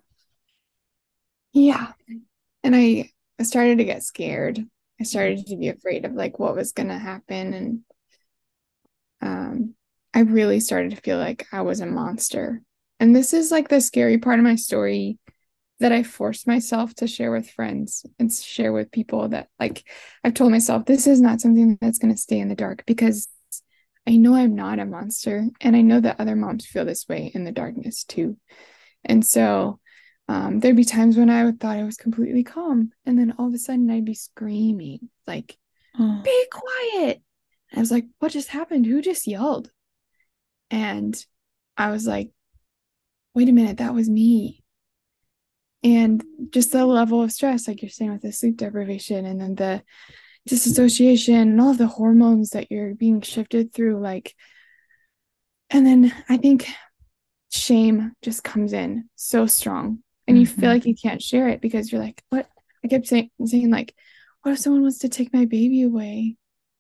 And I started to get scared. I started to be afraid of like what was going to happen. And I really started to feel like I was a monster. And this is like the scary part of my story that I forced myself to share with friends and share with people, that like I've told myself, this is not something that's going to stay in the dark, because I know I'm not a monster. And I know that other moms feel this way in the darkness too. And so there'd be times when I thought I was completely calm, and then all of a sudden I'd be screaming, like, be quiet. And I was like, what just happened? Who just yelled? And I was like, wait a minute, that was me. And just the level of stress, like you're saying, with the sleep deprivation and then the disassociation and all of the hormones that you're being shifted through, like, and then I think shame just comes in so strong, and you feel like you can't share it because you're like, what? I kept saying like, what if someone wants to take my baby away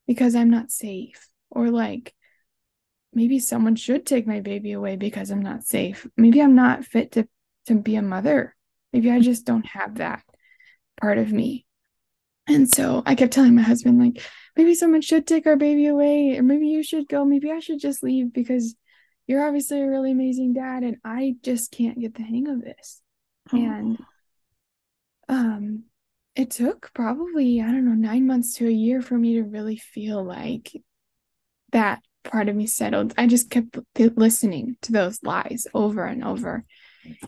because I'm not safe? Or like, maybe someone should take my baby away because I'm not safe. Maybe I'm not fit to be a mother. Maybe I just don't have that. part of me. And so I kept telling my husband, like, maybe someone should take our baby away, or maybe you should go. Maybe I should just leave, because you're obviously a really amazing dad and I just can't get the hang of this. Oh. And it took probably, 9 months to a year for me to really feel like that part of me settled. I just kept listening to those lies over and over.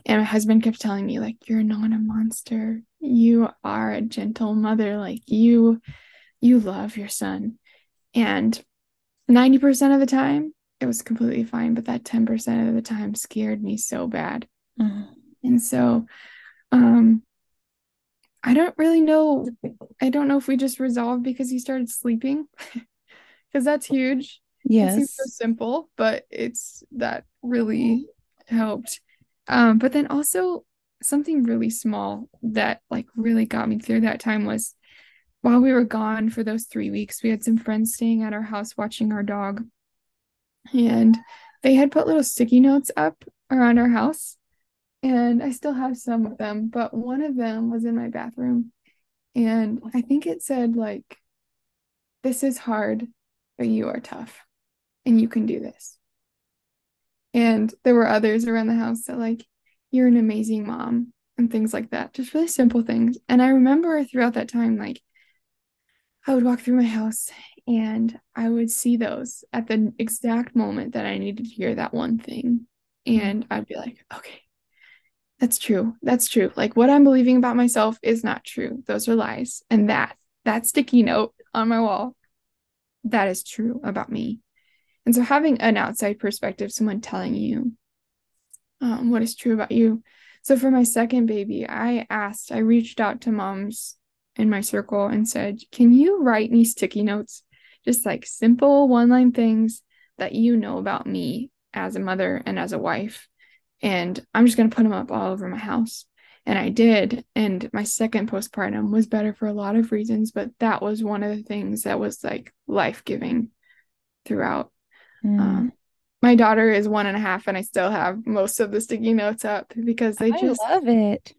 And my husband kept telling me, like, you're not a monster. You are a gentle mother. Like, you love your son. And 90% of the time, it was completely fine. But that 10% of the time scared me so bad. Mm-hmm. And so, I don't really know. I don't know if we just resolved because he started sleeping, because that's huge. Yes. It seems so simple, but that really helped. But then also something really small that like really got me through that time was, while we were gone for those 3 weeks, we had some friends staying at our house watching our dog, and they had put little sticky notes up around our house, and I still have some of them, but one of them was in my bathroom, and I think it said like, this is hard, but you are tough and you can do this. And there were others around the house that like, you're an amazing mom, and things like that. Just really simple things. And I remember throughout that time, like, I would walk through my house and I would see those at the exact moment that I needed to hear that one thing. And I'd be like, okay, that's true. That's true. Like, what I'm believing about myself is not true. Those are lies. And that sticky note on my wall, that is true about me. And so having an outside perspective, someone telling you what is true about you. So for my second baby, I reached out to moms in my circle and said, can you write me sticky notes? Just like simple one-line things that you know about me as a mother and as a wife. And I'm just going to put them up all over my house. And I did. And my second postpartum was better for a lot of reasons, but that was one of the things that was like life-giving throughout. My daughter is 1.5, and I still have most of the sticky notes up because I love it.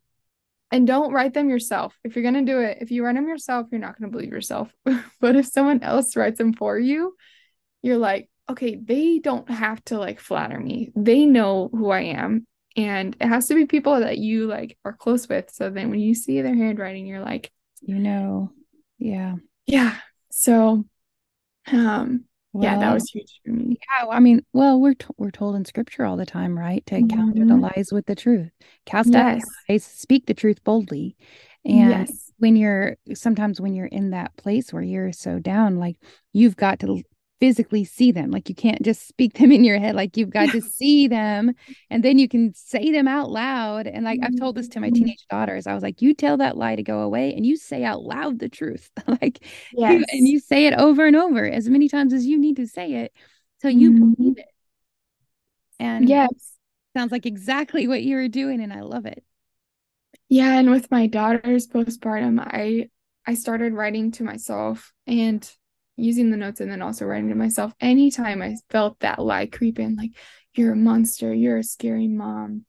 And don't write them yourself. If you're going to do it, if you write them yourself, you're not going to believe yourself. But if someone else writes them for you, you're like, okay, they don't have to like flatter me. They know who I am. And it has to be people that you like are close with. So then when you see their handwriting, you're like, yeah. Yeah. So, well, yeah, that was huge for me. Yeah, I mean, well, we're told in scripture all the time, right? To counter the lies with the truth. Cast out the lies, speak the truth boldly. And when you're in that place where you're so down, like you've got to physically see them. Like you can't just speak them in your head. Like you've got to see them, and then you can say them out loud. And like, I've told this to my teenage daughters. I was like, you tell that lie to go away and you say out loud the truth. Like, and you say it over and over as many times as you need to say it till you believe it. And sounds like exactly what you were doing. And I love it. Yeah. And with my daughter's postpartum, I started writing to myself and using the notes, and then also writing to myself anytime I felt that lie creep in, like, you're a monster, you're a scary mom.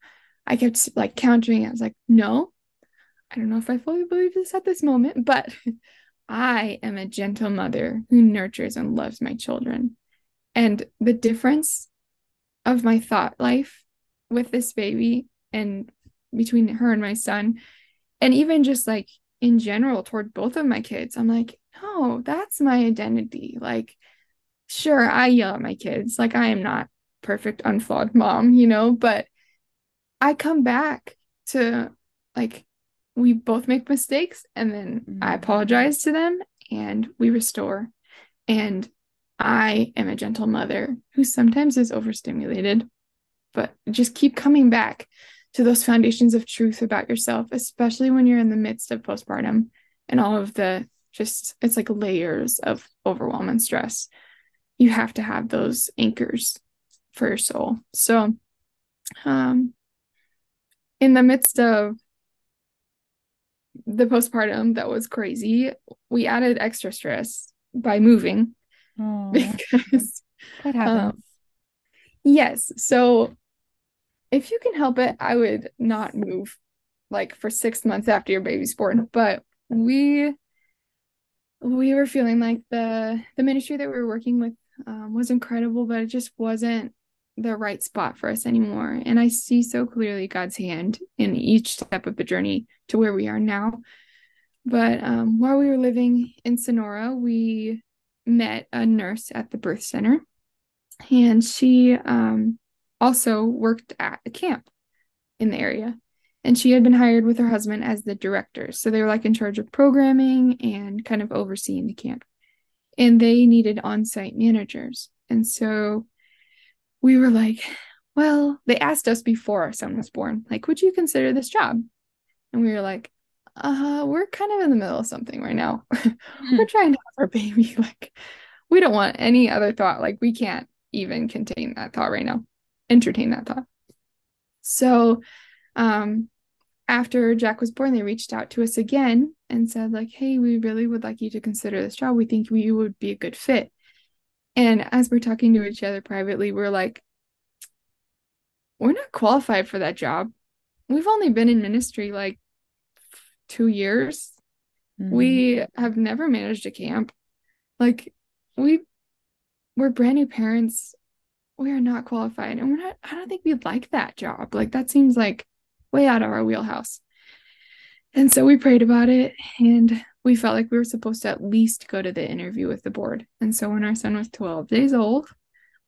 I kept like countering it. I was like, no, I don't know if I fully believe this at this moment, but I am a gentle mother who nurtures and loves my children. And the difference of my thought life with this baby and between her and my son, and even just like in general toward both of my kids, I'm like, no, that's my identity. Like, sure, I yell at my kids. Like, I am not perfect, unflawed mom, but I come back to, like, we both make mistakes, and then I apologize to them and we restore. And I am a gentle mother who sometimes is overstimulated, but just keep coming back to those foundations of truth about yourself, especially when you're in the midst of postpartum and all of the it's like layers of overwhelm and stress. You have to have those anchors for your soul. So, in the midst of the postpartum that was crazy, we added extra stress by moving because that happens. Yes. So if you can help it, I would not move like for 6 months after your baby's born, but we were feeling like the ministry that we were working with was incredible, but it just wasn't the right spot for us anymore. And I see so clearly God's hand in each step of the journey to where we are now. But while we were living in Sonora, we met a nurse at the birth center, and she also worked at a camp in the area. And she had been hired with her husband as the director. So they were like in charge of programming and kind of overseeing the camp. And they needed on-site managers. And so we were like, well, they asked us before our son was born, like, would you consider this job? And we were like, we're kind of in the middle of something right now. We're trying to have our baby. Like, we don't want any other thought. Like, we can't even contain that thought right now, entertain that thought. So after Jack was born, they reached out to us again and said, like, hey, we really would like you to consider this job. We think you would be a good fit. And as we're talking to each other privately, we're like, we're not qualified for that job. We've only been in ministry like 2 years. Mm-hmm. We have never managed a camp. Like, we're brand new parents. We are not qualified. And I don't think we'd like that job. Like, that seems like way out of our wheelhouse. And so we prayed about it, and we felt like we were supposed to at least go to the interview with the board. And so when our son was 12 days old,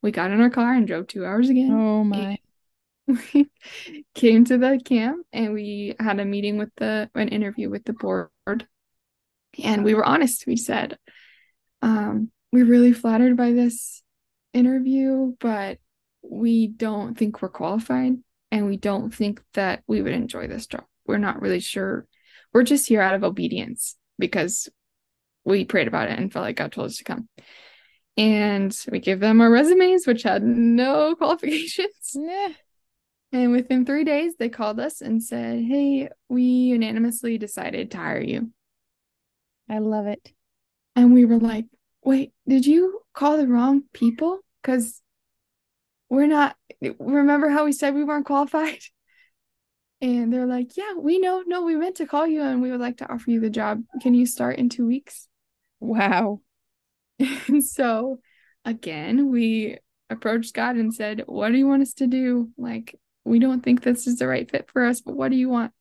we got in our car and drove 2 hours again. Oh my. We came to the camp, and we had a meeting with an interview with the board. And we were honest. We said, we're really flattered by this interview, but we don't think we're qualified, and we don't think that we would enjoy this job. We're not really sure. We're just here out of obedience because we prayed about it and felt like God told us to come. And we gave them our resumes, which had no qualifications. Nah. And within 3 days, they called us and said, hey, we unanimously decided to hire you. I love it. And we were like, wait, did you call the wrong people? Because remember how we said we weren't qualified? And they're like, yeah, we know. No, we meant to call you, and we would like to offer you the job. Can you start in 2 weeks? Wow. And so again, we approached God and said, what do you want us to do? Like, we don't think this is the right fit for us, but what do you want?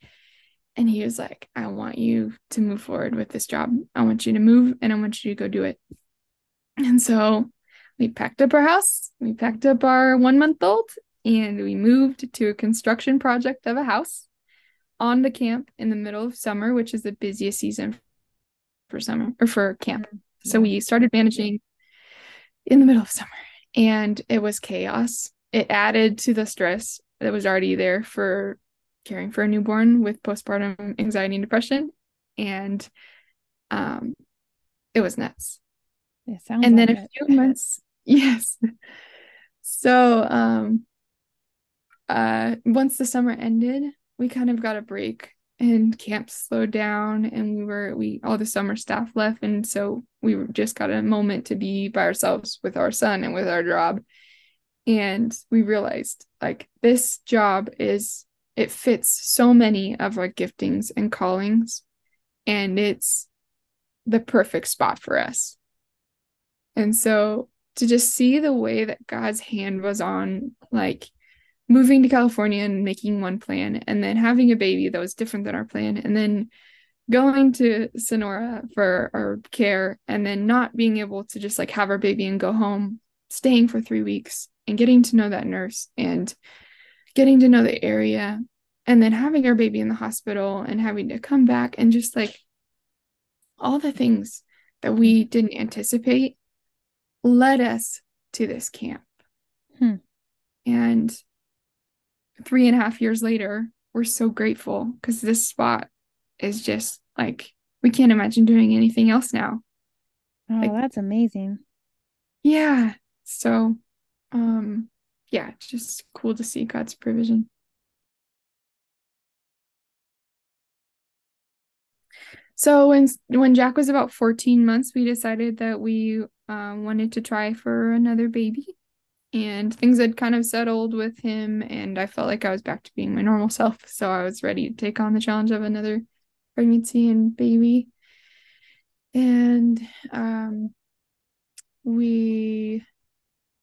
And he was like, I want you to move forward with this job. I want you to move, and I want you to go do it. And so we packed up our house, we packed up our 1-month-old, and we moved to a construction project of a house on the camp in the middle of summer, which is the busiest season for summer or for camp. So we started managing in the middle of summer, and it was chaos. It added to the stress that was already there for caring for a newborn with postpartum anxiety and depression. And it was nuts. It sounds and like then a it. Few months. Yes. So once the summer ended, we kind of got a break, and camp slowed down, and all the summer staff left. And so we just got a moment to be by ourselves with our son and with our job. And we realized, like, this job it fits so many of our giftings and callings, and it's the perfect spot for us. And so to just see the way that God's hand was on, like, moving to California and making one plan, and then having a baby that was different than our plan, and then going to Sonora for our care, and then not being able to just, like, have our baby and go home, staying for 3 weeks and getting to know that nurse and getting to know the area, and then having our baby in the hospital and having to come back, and just, like, all the things that we didn't anticipate led us to this camp. And 3.5 years later, we're so grateful, because this spot is just, like, we can't imagine doing anything else now. Oh, like, that's amazing. Yeah. So, yeah, it's just cool to see God's provision. So when Jack was about 14 months, we decided that we wanted to try for another baby. And things had kind of settled with him, and I felt like I was back to being my normal self. So I was ready to take on the challenge of another pregnancy and baby. And we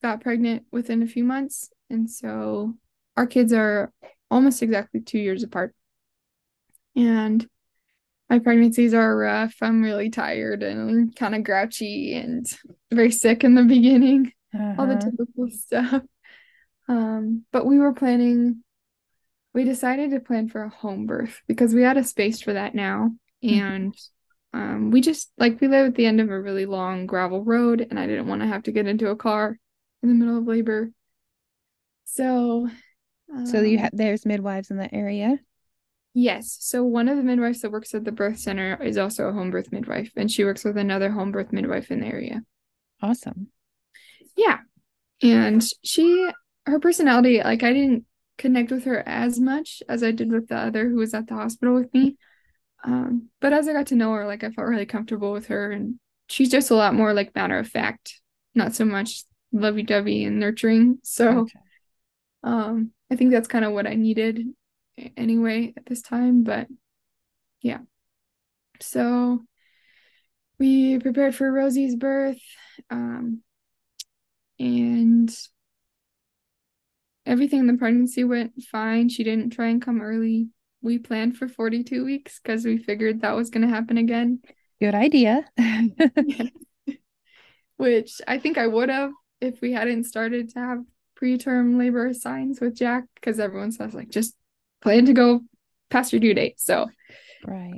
got pregnant within a few months. And so our kids are almost exactly 2 years apart. And my pregnancies are rough. I'm really tired and kind of grouchy and very sick in the beginning. Uh-huh. All the typical stuff. But we decided to plan for a home birth because we had a space for that now. And we live at the end of a really long gravel road, and I didn't want to have to get into a car in the middle of labor. So there's midwives in the area? Yes. So one of the midwives that works at the birth center is also a home birth midwife, and she works with another home birth midwife in the area. Awesome. Yeah. And her personality, I didn't connect with her as much as I did with the other who was at the hospital with me. But as I got to know her, I felt really comfortable with her, and she's just a lot more matter of fact, not so much lovey-dovey and nurturing. So okay. I think that's kind of what I needed anyway at this time, but yeah. So we prepared for Rosie's birth, and everything in the pregnancy went fine. She didn't try and come early. We planned for 42 weeks because we figured that was going to happen again. Good idea. Yeah. Which I think I would have if we hadn't started to have preterm labor signs with Jack, because everyone says just plan to go past your due date. So right.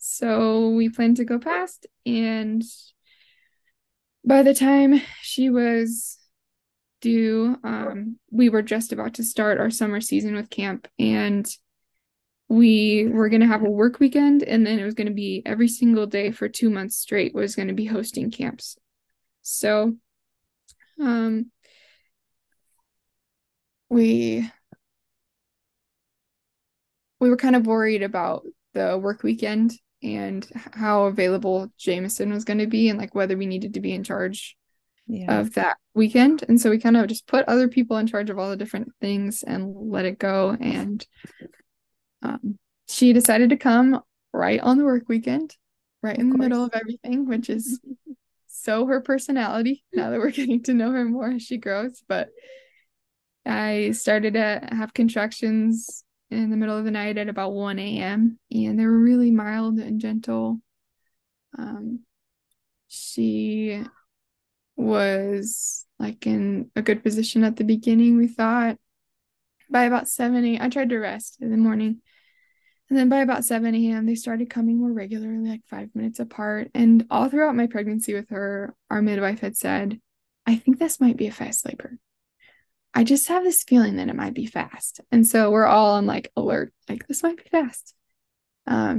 So we planned to go past, and by the time she was due, we were just about to start our summer season with camp, and we were going to have a work weekend, and then it was going to be every single day for 2 months straight was going to be hosting camps. So we were kind of worried about the work weekend and how available Jameson was going to be, and whether we needed to be in charge of that weekend. And so we kind of just put other people in charge of all the different things and let it go. And she decided to come right on the work weekend, right in the middle of everything, which is so her personality now that we're getting to know her more as she grows. But I started to have contractions in the middle of the night at about 1 a.m. and they were really mild and gentle. She was in a good position at the beginning, we thought. By about 7 a.m., I tried to rest in the morning. And then by about 7 a.m., they started coming more regularly, 5 minutes apart. And all throughout my pregnancy with her, our midwife had said, I think this might be a fast labor. I just have this feeling that it might be fast. And so we're all on alert, this might be fast.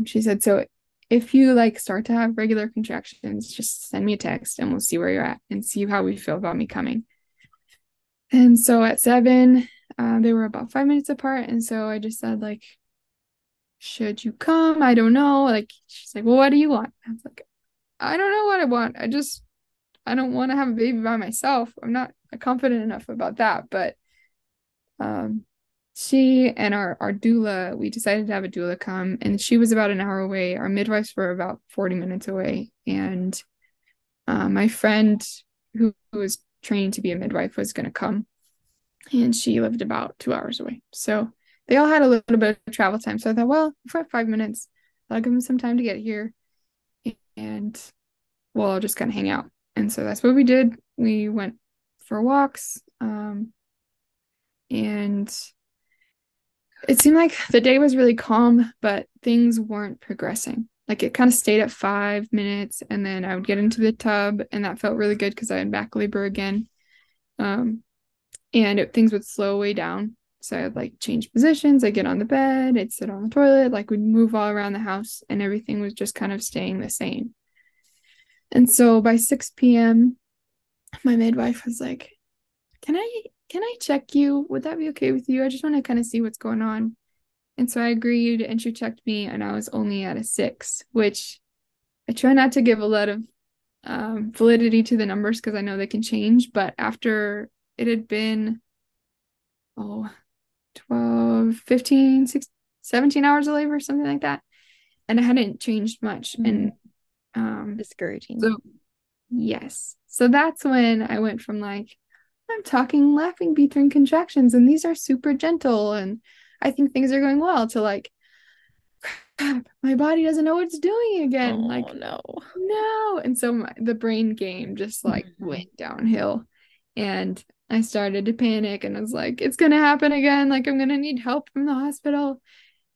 She said, so if you start to have regular contractions, just send me a text and we'll see where you're at and see how we feel about me coming. And so at 7, they were about 5 minutes apart. And so I just said, should you come? I don't know. She's well, what do you want? I was I don't know what I want. I don't want to have a baby by myself. I'm not confident enough about that. But she and our doula, we decided to have a doula come, and she was about an hour away. Our midwives were about 40 minutes away. And my friend who was training to be a midwife was going to come, and she lived about 2 hours away. So they all had a little bit of travel time. So I thought, well, for 5 minutes, I'll give them some time to get here, and we'll all just kind of hang out. And so that's what we did. We went for walks, and it seemed like the day was really calm, but things weren't progressing. It kind of stayed at 5 minutes, and then I would get into the tub, and that felt really good because I had back labor again. And things would slow way down. So I would change positions. I'd get on the bed. I'd sit on the toilet. We'd move all around the house, and everything was just kind of staying the same. And so by 6 p.m., my midwife was can I check you? Would that be okay with you? I just want to kind of see what's going on. And so I agreed, and she checked me, and I was only at a 6, which I try not to give a lot of validity to the numbers because I know they can change. But after it had been 12, 15, 16, 17 hours of labor, something like that, and I hadn't changed much. Mm-hmm. And Discouraging. So yes. So that's when I went from like, I'm talking, laughing between contractions, and these are super gentle, and I think things are going well, to like, crap, my body doesn't know what it's doing again. Oh, like, no. And so the brain game just like went downhill, and I started to panic, and I was like, it's going to happen again. Like, I'm going to need help from the hospital.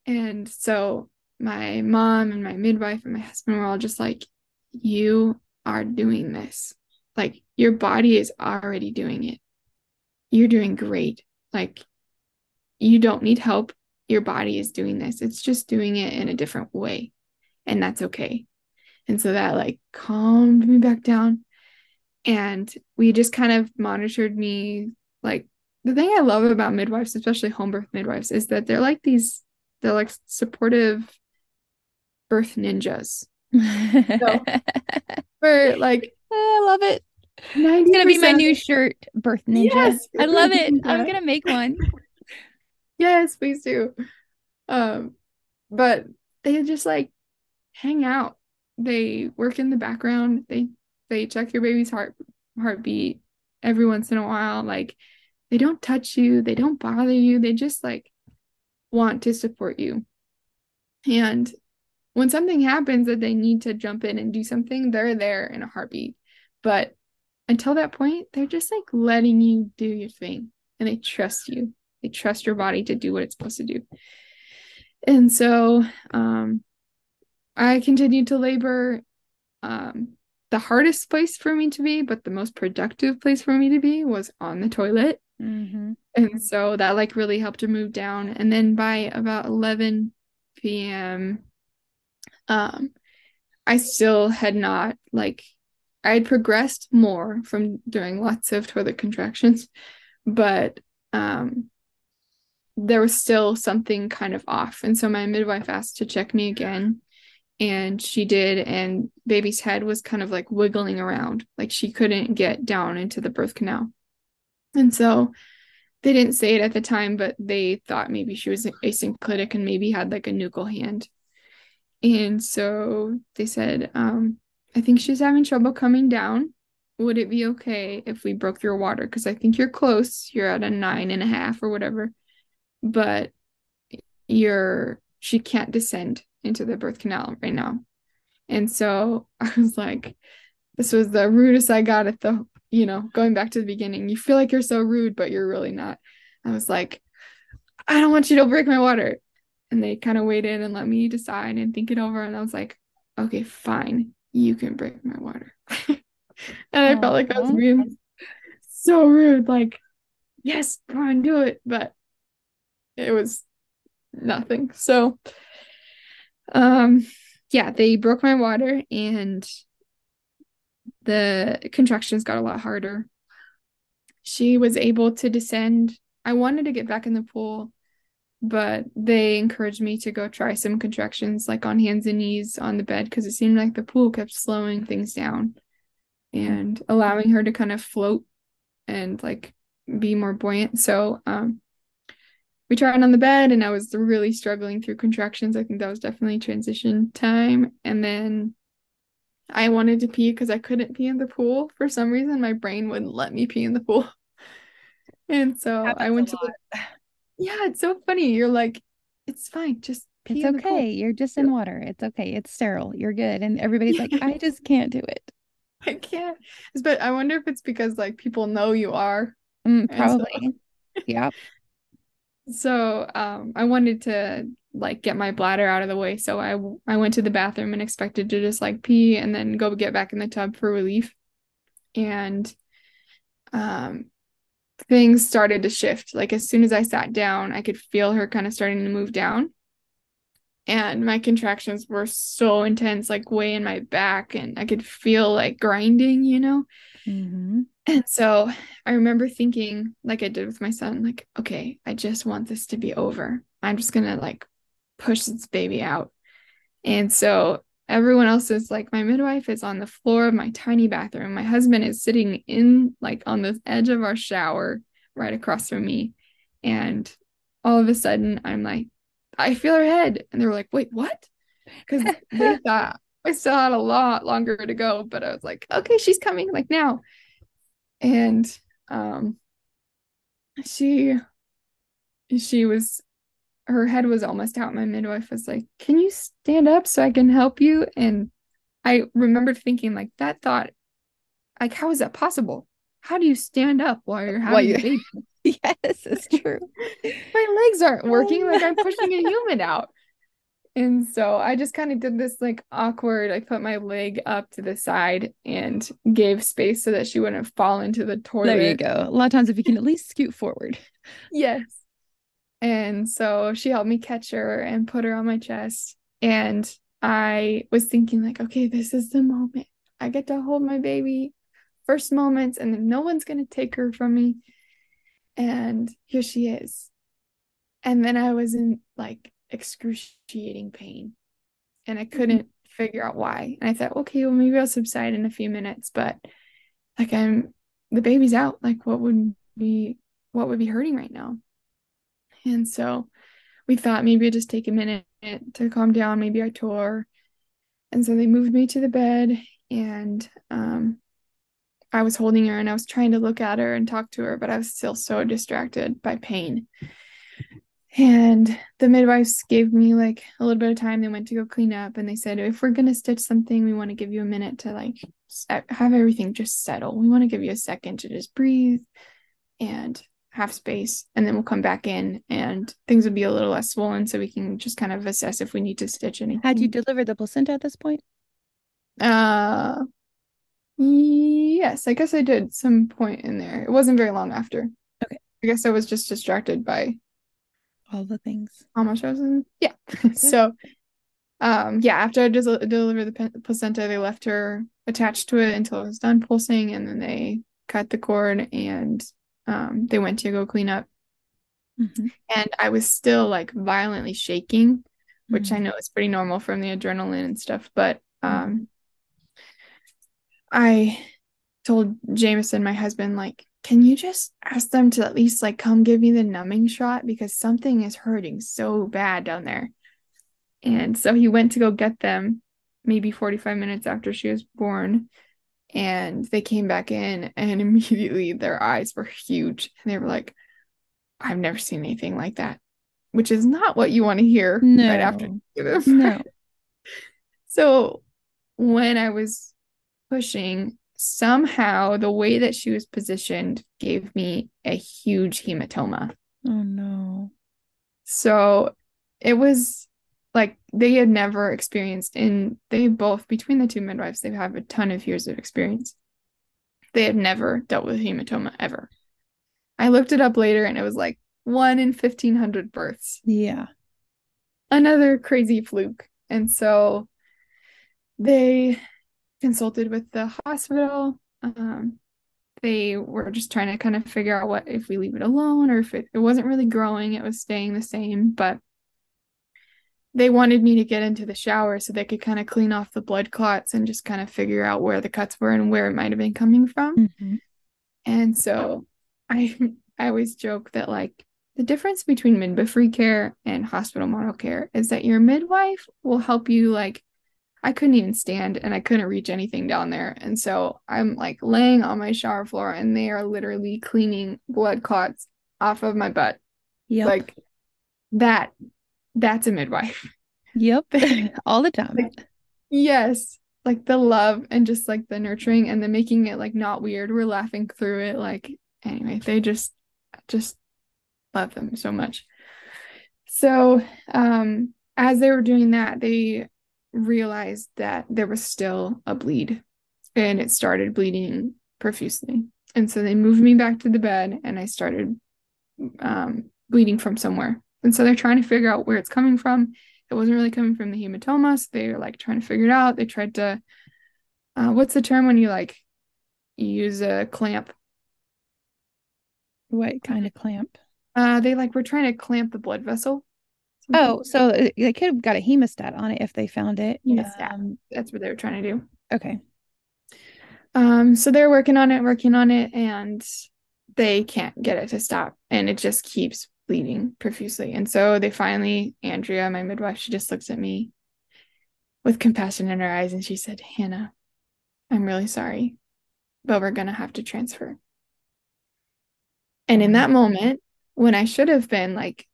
And so my mom and my midwife and my husband were all just like, you are doing this. Like, your body is already doing it. You're doing great. Like, you don't need help. Your body is doing this. It's just doing it in a different way. And that's okay. And so that like calmed me back down. And we just kind of monitored me. Like, the thing I love about midwives, especially home birth midwives, is that they're like these, they're like supportive birth ninjas. So, for like, I love it. It's going to be my new shirt, Birth Ninja. Yes, I love it. I'm going to make one. Yes, please do. But they just like hang out. They work in the background. They check your baby's heartbeat every once in a while. Like, they don't touch you. They don't bother you. They just like want to support you. And when something happens that they need to jump in and do something, they're there in a heartbeat. But until that point, they're just like letting you do your thing, and they trust you. They trust your body to do what it's supposed to do. And so I continued to labor. The hardest place for me to be, but the most productive place for me to be, was on the toilet. Mm-hmm. And so that like really helped remove down. And then by about 11 p.m., I still had not, like, I had progressed more from doing lots of toilet contractions, but there was still something kind of off. And so my midwife asked to check me again, and she did, and baby's head was kind of like wiggling around, like she couldn't get down into the birth canal. And so they didn't say it at the time, but they thought maybe she was asynclitic and maybe had like a nuchal hand. And so they said, I think she's having trouble coming down. Would it be okay if we broke your water? Because I think you're close. You're at a 9.5 or whatever. But she can't descend into the birth canal right now. And so I was like, this was the rudest I got at the, going back to the beginning. You feel like you're so rude, but you're really not. I was like, I don't want you to break my water. And they kind of waited and let me decide and think it over. And I was like, okay, fine. You can break my water. And I felt like I was being so rude. Like, yes, go on, do it. But it was nothing. So, they broke my water, and the contractions got a lot harder. She was able to descend. I wanted to get back in the pool, but they encouraged me to go try some contractions, like on hands and knees on the bed, because it seemed like the pool kept slowing things down and allowing her to kind of float and like be more buoyant. So we tried on the bed, and I was really struggling through contractions. I think that was definitely transition time. And then I wanted to pee because I couldn't pee in the pool. For some reason, my brain wouldn't let me pee in the pool. And so I went to... Yeah, it's so funny. You're like, it's fine. Just pee. It's okay. You're just in water. It's okay. It's sterile. You're good. And everybody's like, I just can't do it. I can't. But I wonder if it's because like people know you are. Probably. So, yeah. So I wanted to like get my bladder out of the way. So I went to the bathroom and expected to just like pee and then go get back in the tub for relief. And things started to shift. Like, as soon as I sat down, I could feel her kind of starting to move down, and my contractions were so intense, like way in my back, and I could feel like grinding, mm-hmm. And so I remember thinking, like I did with my son, like, okay, I just want this to be over. I'm just gonna like push this baby out. And so everyone else is like, my midwife is on the floor of my tiny bathroom. My husband is sitting in like on the edge of our shower right across from me. And all of a sudden I'm like, I feel her head. And they were like, wait, what? Because they thought I still had a lot longer to go, but I was like, okay, she's coming like now. And she was, her head was almost out. My midwife was like, can you stand up so I can help you? And I remember thinking like that thought, like, how is that possible? How do you stand up while you're having a baby? Yes, it's true. My legs aren't working. Like I'm pushing a human out. And so I just kind of did this like awkward, I put my leg up to the side and gave space so that she wouldn't fall into the toilet. There you go. A lot of times if you can at least scoot forward. Yes. And so she helped me catch her and put her on my chest. And I was thinking like, okay, this is the moment. I get to hold my baby first moments and then no one's going to take her from me. And here she is. And then I was in like excruciating pain and I couldn't figure out why, and I thought, okay, well maybe I'll subside in a few minutes, but like the baby's out, like what would be hurting right now. And so we thought maybe it'd just take a minute to calm down, maybe I tore. And so they moved me to the bed, and I was holding her and I was trying to look at her and talk to her, but I was still so distracted by pain. And the midwives gave me like a little bit of time. They went to go clean up and they said, if we're going to stitch something, we want to give you a minute to like have everything just settle. We want to give you a second to just breathe and have space. And then we'll come back in and things would be a little less swollen. So we can just kind of assess if we need to stitch anything. Had you delivered the placenta at this point? Yes, I guess I did some point in there. It wasn't very long after. Okay. I guess I was just distracted by all the things. Almost frozen. Yeah. So, after I delivered the placenta, they left her attached to it until it was done pulsing, and then they cut the cord and they went to go clean up. Mm-hmm. And I was still like violently shaking, which I know is pretty normal from the adrenaline and stuff. But I told Jameson, my husband, like, can you just ask them to at least like come give me the numbing shot because something is hurting so bad down there. And so he went to go get them maybe 45 minutes after she was born, and they came back in and immediately their eyes were huge. And they were like, I've never seen anything like that, which is not what you want to hear right after you give it. No. So when I was pushing, somehow the way that she was positioned gave me a huge hematoma. Oh no. So it was like they had never experienced, and they both, between the two midwives, they have a ton of years of experience. They had never dealt with hematoma ever. I looked it up later and it was like 1 in 1,500 births. Yeah. Another crazy fluke. And so they consulted with the hospital. They were just trying to kind of figure out what, if we leave it alone or if it wasn't really growing, it was staying the same, but they wanted me to get into the shower so they could kind of clean off the blood clots and just kind of figure out where the cuts were and where it might have been coming from. Mm-hmm. And so I always joke that like the difference between midwifery care and hospital model care is that your midwife will help you, like I couldn't even stand and I couldn't reach anything down there. And so I'm like laying on my shower floor and they are literally cleaning blood clots off of my butt. Yep. Like that's a midwife. Yep. All the time. Like, yes. Like the love and just like the nurturing and the making it like not weird. We're laughing through it. Like anyway, they just love them so much. So as they were doing that, they realized that there was still a bleed and it started bleeding profusely. And so they moved me back to the bed and I started bleeding from somewhere. And so they're trying to figure out where it's coming from. It wasn't really coming from the hematoma. So they were like trying to figure it out. They tried to, what's the term when you like use a clamp? What kind of clamp? They like were trying to clamp the blood vessel. Oh, so they could have got a hemostat on it if they found it. That's what they were trying to do. Okay. So they're working on it, and they can't get it to stop, and it just keeps bleeding profusely. And so they finally, Andrea, my midwife, she just looks at me with compassion in her eyes, and she said, "Hannah, I'm really sorry, but we're going to have to transfer." And in that moment, when I should have been like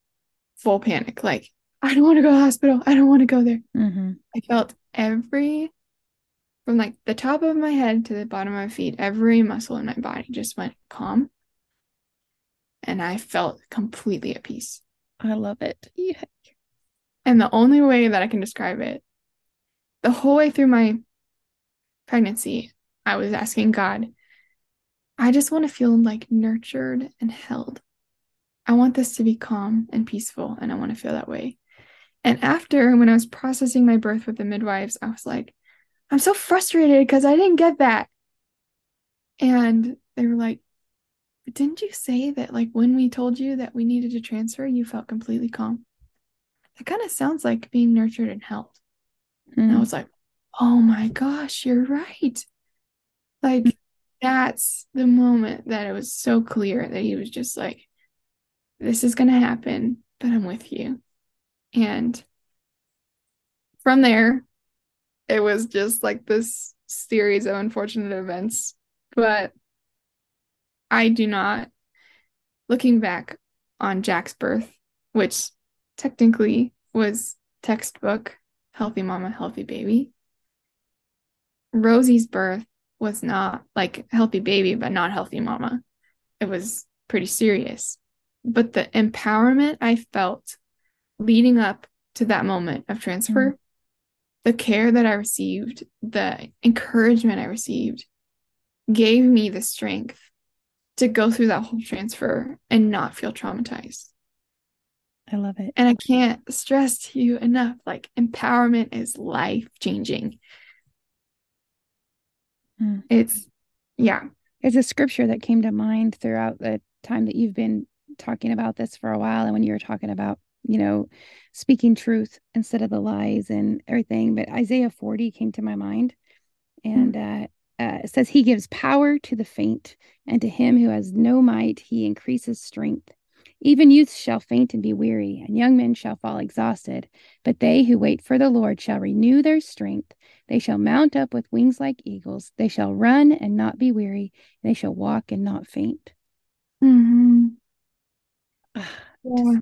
full panic, like, I don't want to go to the hospital, I don't want to go there. Mm-hmm. I felt from like the top of my head to the bottom of my feet, every muscle in my body just went calm. And I felt completely at peace. I love it. Yeah. And the only way that I can describe it, the whole way through my pregnancy, I was asking God, I just want to feel like nurtured and held. I want this to be calm and peaceful, and I want to feel that way. And after, when I was processing my birth with the midwives, I was like, I'm so frustrated because I didn't get that. And they were like, but didn't you say that, like, when we told you that we needed to transfer, you felt completely calm? That kind of sounds like being nurtured and held. And I was like, oh my gosh, you're right. Like, that's the moment that it was so clear that he was just like, this is going to happen, but I'm with you. And from there, it was just like this series of unfortunate events. But I do not, looking back on Jack's birth, which technically was textbook healthy mama, healthy baby, Rosie's birth was not like healthy baby, but not healthy mama. It was pretty serious. But the empowerment I felt leading up to that moment of transfer, the care that I received, the encouragement I received, gave me the strength to go through that whole transfer and not feel traumatized. I love it. And I can't stress to you enough, like, empowerment is life-changing. It's a scripture that came to mind throughout the time that you've been talking about this for a while, and when you were talking about, you know, speaking truth instead of the lies and everything. But Isaiah 40 came to my mind, and it says, "He gives power to the faint, and to him who has no might, he increases strength. Even youth shall faint and be weary, and young men shall fall exhausted. But they who wait for the Lord shall renew their strength. They shall mount up with wings like eagles. They shall run and not be weary. They shall walk and not faint." Mm-hmm. Yeah.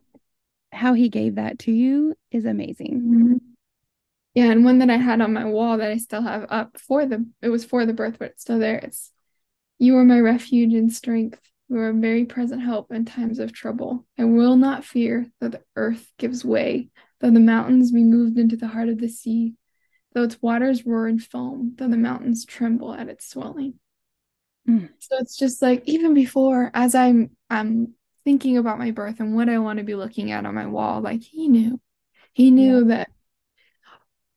How he gave that to you is amazing. Mm-hmm. Yeah, and one that I had on my wall that I still have up it was for the birth, but it's still there. It's, "You are my refuge and strength. You are a very present help in times of trouble. I will not fear though the earth gives way, though the mountains be moved into the heart of the sea, though its waters roar and foam, though the mountains tremble at its swelling." So it's just like, even before, as I'm thinking about my birth and what I want to be looking at on my wall, like, he knew that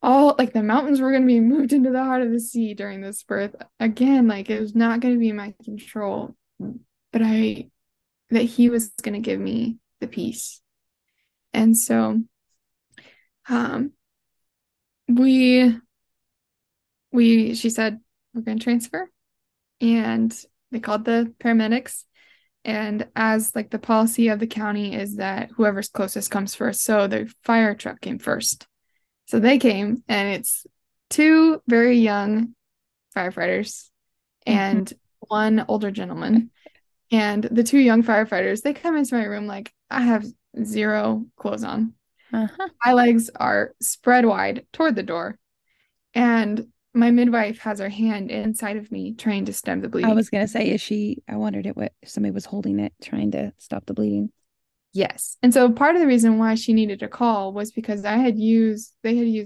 all, like, the mountains were going to be moved into the heart of the sea during this birth. Again, like, it was not going to be in my control, but that he was going to give me the peace. And so she said, "We're going to transfer." And they called the paramedics. And as, like, the policy of the county is that whoever's closest comes first. So the fire truck came first. So they came, and it's two very young firefighters and one older gentleman. And the two young firefighters, they come into my room like, I have zero clothes on. My legs are spread wide toward the door. And my midwife has her hand inside of me trying to stem the bleeding. I was going to say, I wondered if somebody was holding it, trying to stop the bleeding. Yes. And so part of the reason why she needed a call was because they had used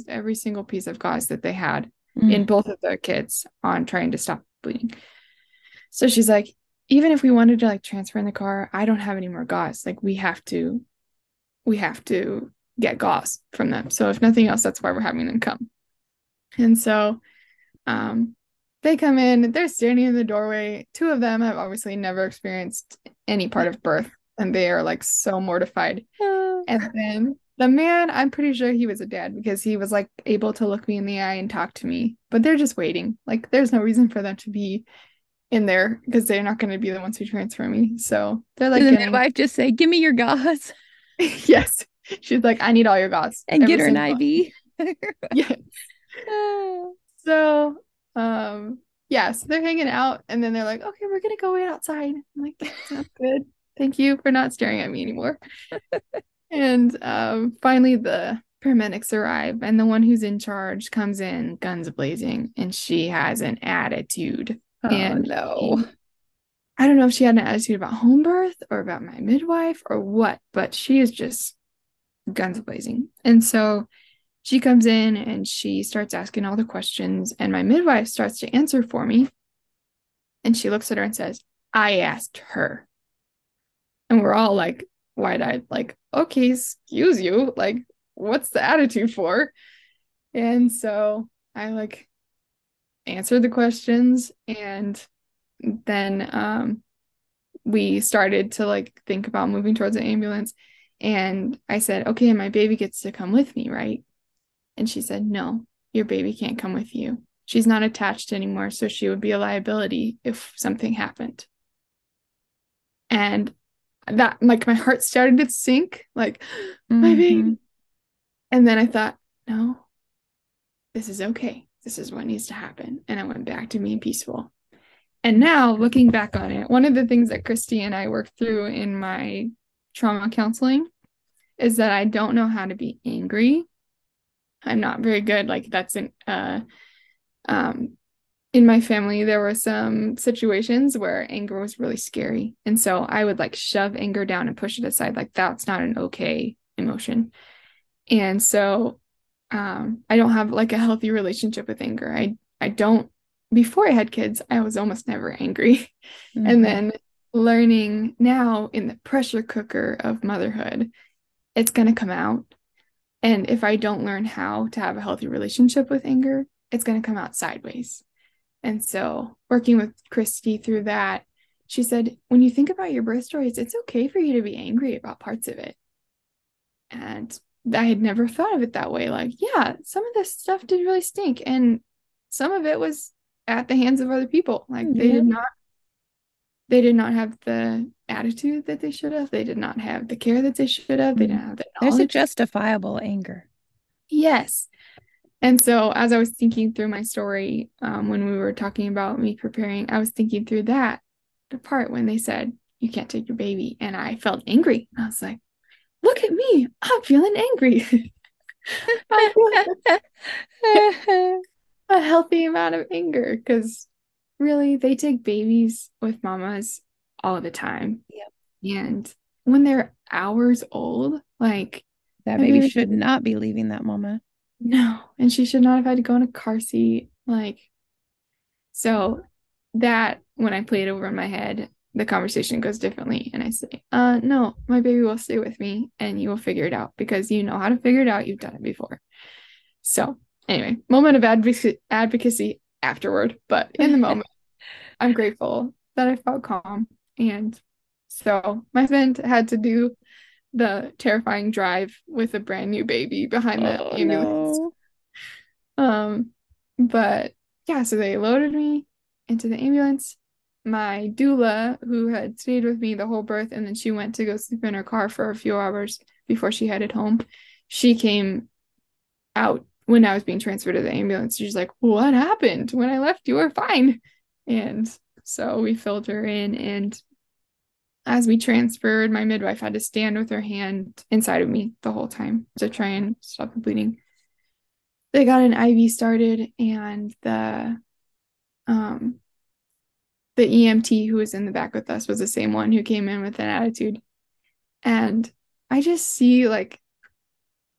every single piece of gauze that they had in both of their kids on trying to stop bleeding. So she's like, "Even if we wanted to, like, transfer in the car, I don't have any more gauze. Like, we have to get gauze from them. So if nothing else, that's why we're having them come." And so they come in, they're standing in the doorway. Two of them have obviously never experienced any part of birth, and they are, like, so mortified. And then the man, I'm pretty sure he was a dad, because he was, like, able to look me in the eye and talk to me, but they're just waiting. Like, there's no reason for them to be in there, because they're not going to be the ones who transfer me. So they're like, the midwife just say, "Give me your gauze." Yes. She's like, "I need all your gauze." And get her an IV. Yes. So, yeah, so they're hanging out, and then they're like, okay, we're going to go wait outside. I'm like, that sounds good. Thank you for not staring at me anymore. And finally the paramedics arrive, and the one who's in charge comes in, guns blazing, and she has an attitude. Oh, and no. I don't know if she had an attitude about home birth or about my midwife or what, but she is just guns blazing. And so she comes in and she starts asking all the questions, and my midwife starts to answer for me. And she looks at her and says, I asked her. And we're all like wide-eyed, like, okay, excuse you. Like, what's the attitude for? And so I like answered the questions, and then we started to like think about moving towards an ambulance. And I said, okay, my baby gets to come with me, right? And she said, no, your baby can't come with you. She's not attached anymore, so she would be a liability if something happened. And that, like, my heart started to sink, like, my baby. And then I thought, no, this is okay. This is what needs to happen. And I went back to being peaceful. And now, looking back on it, one of the things that Christy and I worked through in my trauma counseling is that I don't know how to be angry. I'm not very good. Like, that's in my family, there were some situations where anger was really scary. And so I would like shove anger down and push it aside. Like, that's not an okay emotion. And so I don't have like a healthy relationship with anger. I don't, before I had kids, I was almost never angry. Mm-hmm. And then learning now in the pressure cooker of motherhood, it's going to come out. And if I don't learn how to have a healthy relationship with anger, it's going to come out sideways. And so working with Christy through that, she said, when you think about your birth stories, it's okay for you to be angry about parts of it. And I had never thought of it that way. Like, yeah, some of this stuff did really stink. And some of it was at the hands of other people. Like, mm-hmm. they did not have the attitude that they should have. They did not have the care that they should have. They didn't have the knowledge. There's a justifiable anger. Yes. And so as I was thinking through my story, when we were talking about me preparing, I was thinking through that, the part when they said, you can't take your baby. And I felt angry. I was like, look at me. I'm feeling angry. A healthy amount of anger, because really they take babies with mamas all the time. Yep. And when they're hours old, like, that baby should not be leaving that mama. No. And she should not have had to go in a car seat. Like, so that, when I play it over in my head, the conversation goes differently. And I say, no, my baby will stay with me and you will figure it out, because you know how to figure it out. You've done it before. So anyway, moment of advocacy afterward, but in the moment, I'm grateful that I felt calm. And so my friend had to do the terrifying drive with a brand new baby behind the ambulance. No. But yeah, so they loaded me into the ambulance. My doula, who had stayed with me the whole birth, and then she went to go sleep in her car for a few hours before she headed home, she came out when I was being transferred to the ambulance. She's like, what happened? When I left, you were fine. And so we filled her in, and as we transferred, my midwife had to stand with her hand inside of me the whole time to try and stop the bleeding. They got an IV started, and the EMT who was in the back with us was the same one who came in with an attitude. And I just see, like,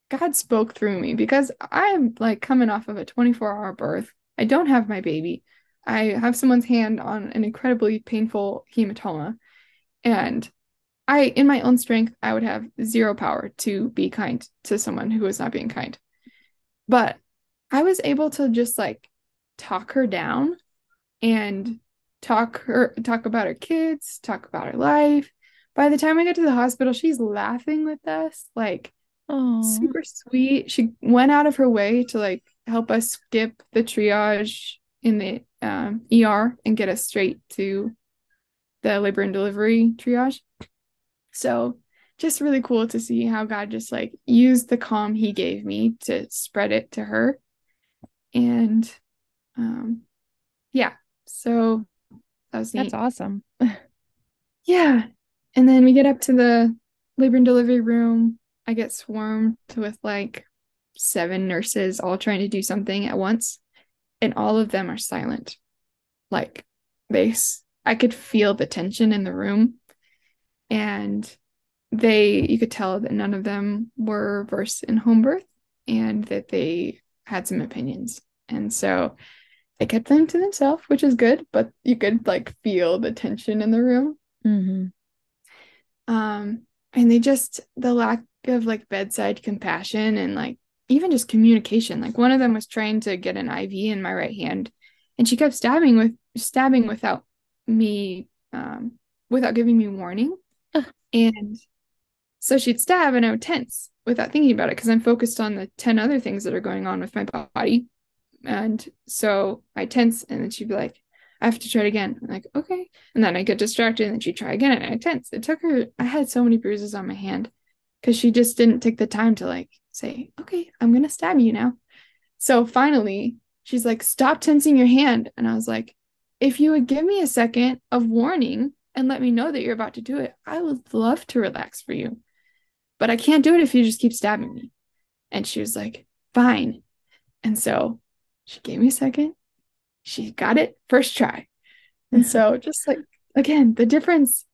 God spoke through me, because I'm like coming off of a 24-hour birth. I don't have my baby. I have someone's hand on an incredibly painful hematoma. And I, in my own strength, I would have zero power to be kind to someone who was not being kind. But I was able to just like talk her down and talk about her kids, talk about her life. By the time I got to the hospital, she's laughing with us, like, super sweet. She went out of her way to like help us skip the triage in the ER and get us straight to the labor and delivery triage. So just really cool to see how God just like used the calm he gave me to spread it to her. And yeah, so that was neat. That's awesome. Yeah. And then we get up to the labor and delivery room. I get swarmed with like 7 nurses all trying to do something at once, and all of them are silent. Like I could feel the tension in the room, and you could tell that none of them were versed in home birth and that they had some opinions. And so they kept them to themselves, which is good, but you could like feel the tension in the room. Mm-hmm. And they just, the lack of like bedside compassion and like even just communication. Like one of them was trying to get an IV in my right hand, and she kept stabbing without me, without giving me warning. Ugh. And so she'd stab and I would tense without thinking about it, because I'm focused on the 10 other things that are going on with my body. And so I tense, and then she'd be like, I have to try it again. I'm like, okay. And then I get distracted, and then she'd try again, and I tense. I had so many bruises on my hand because she just didn't take the time to like say, okay, I'm going to stab you now. So finally she's like, stop tensing your hand. And I was like, if you would give me a second of warning and let me know that you're about to do it, I would love to relax for you, but I can't do it if you just keep stabbing me. And she was like, fine. And so she gave me a second. She got it first try. And so just like, again, the difference,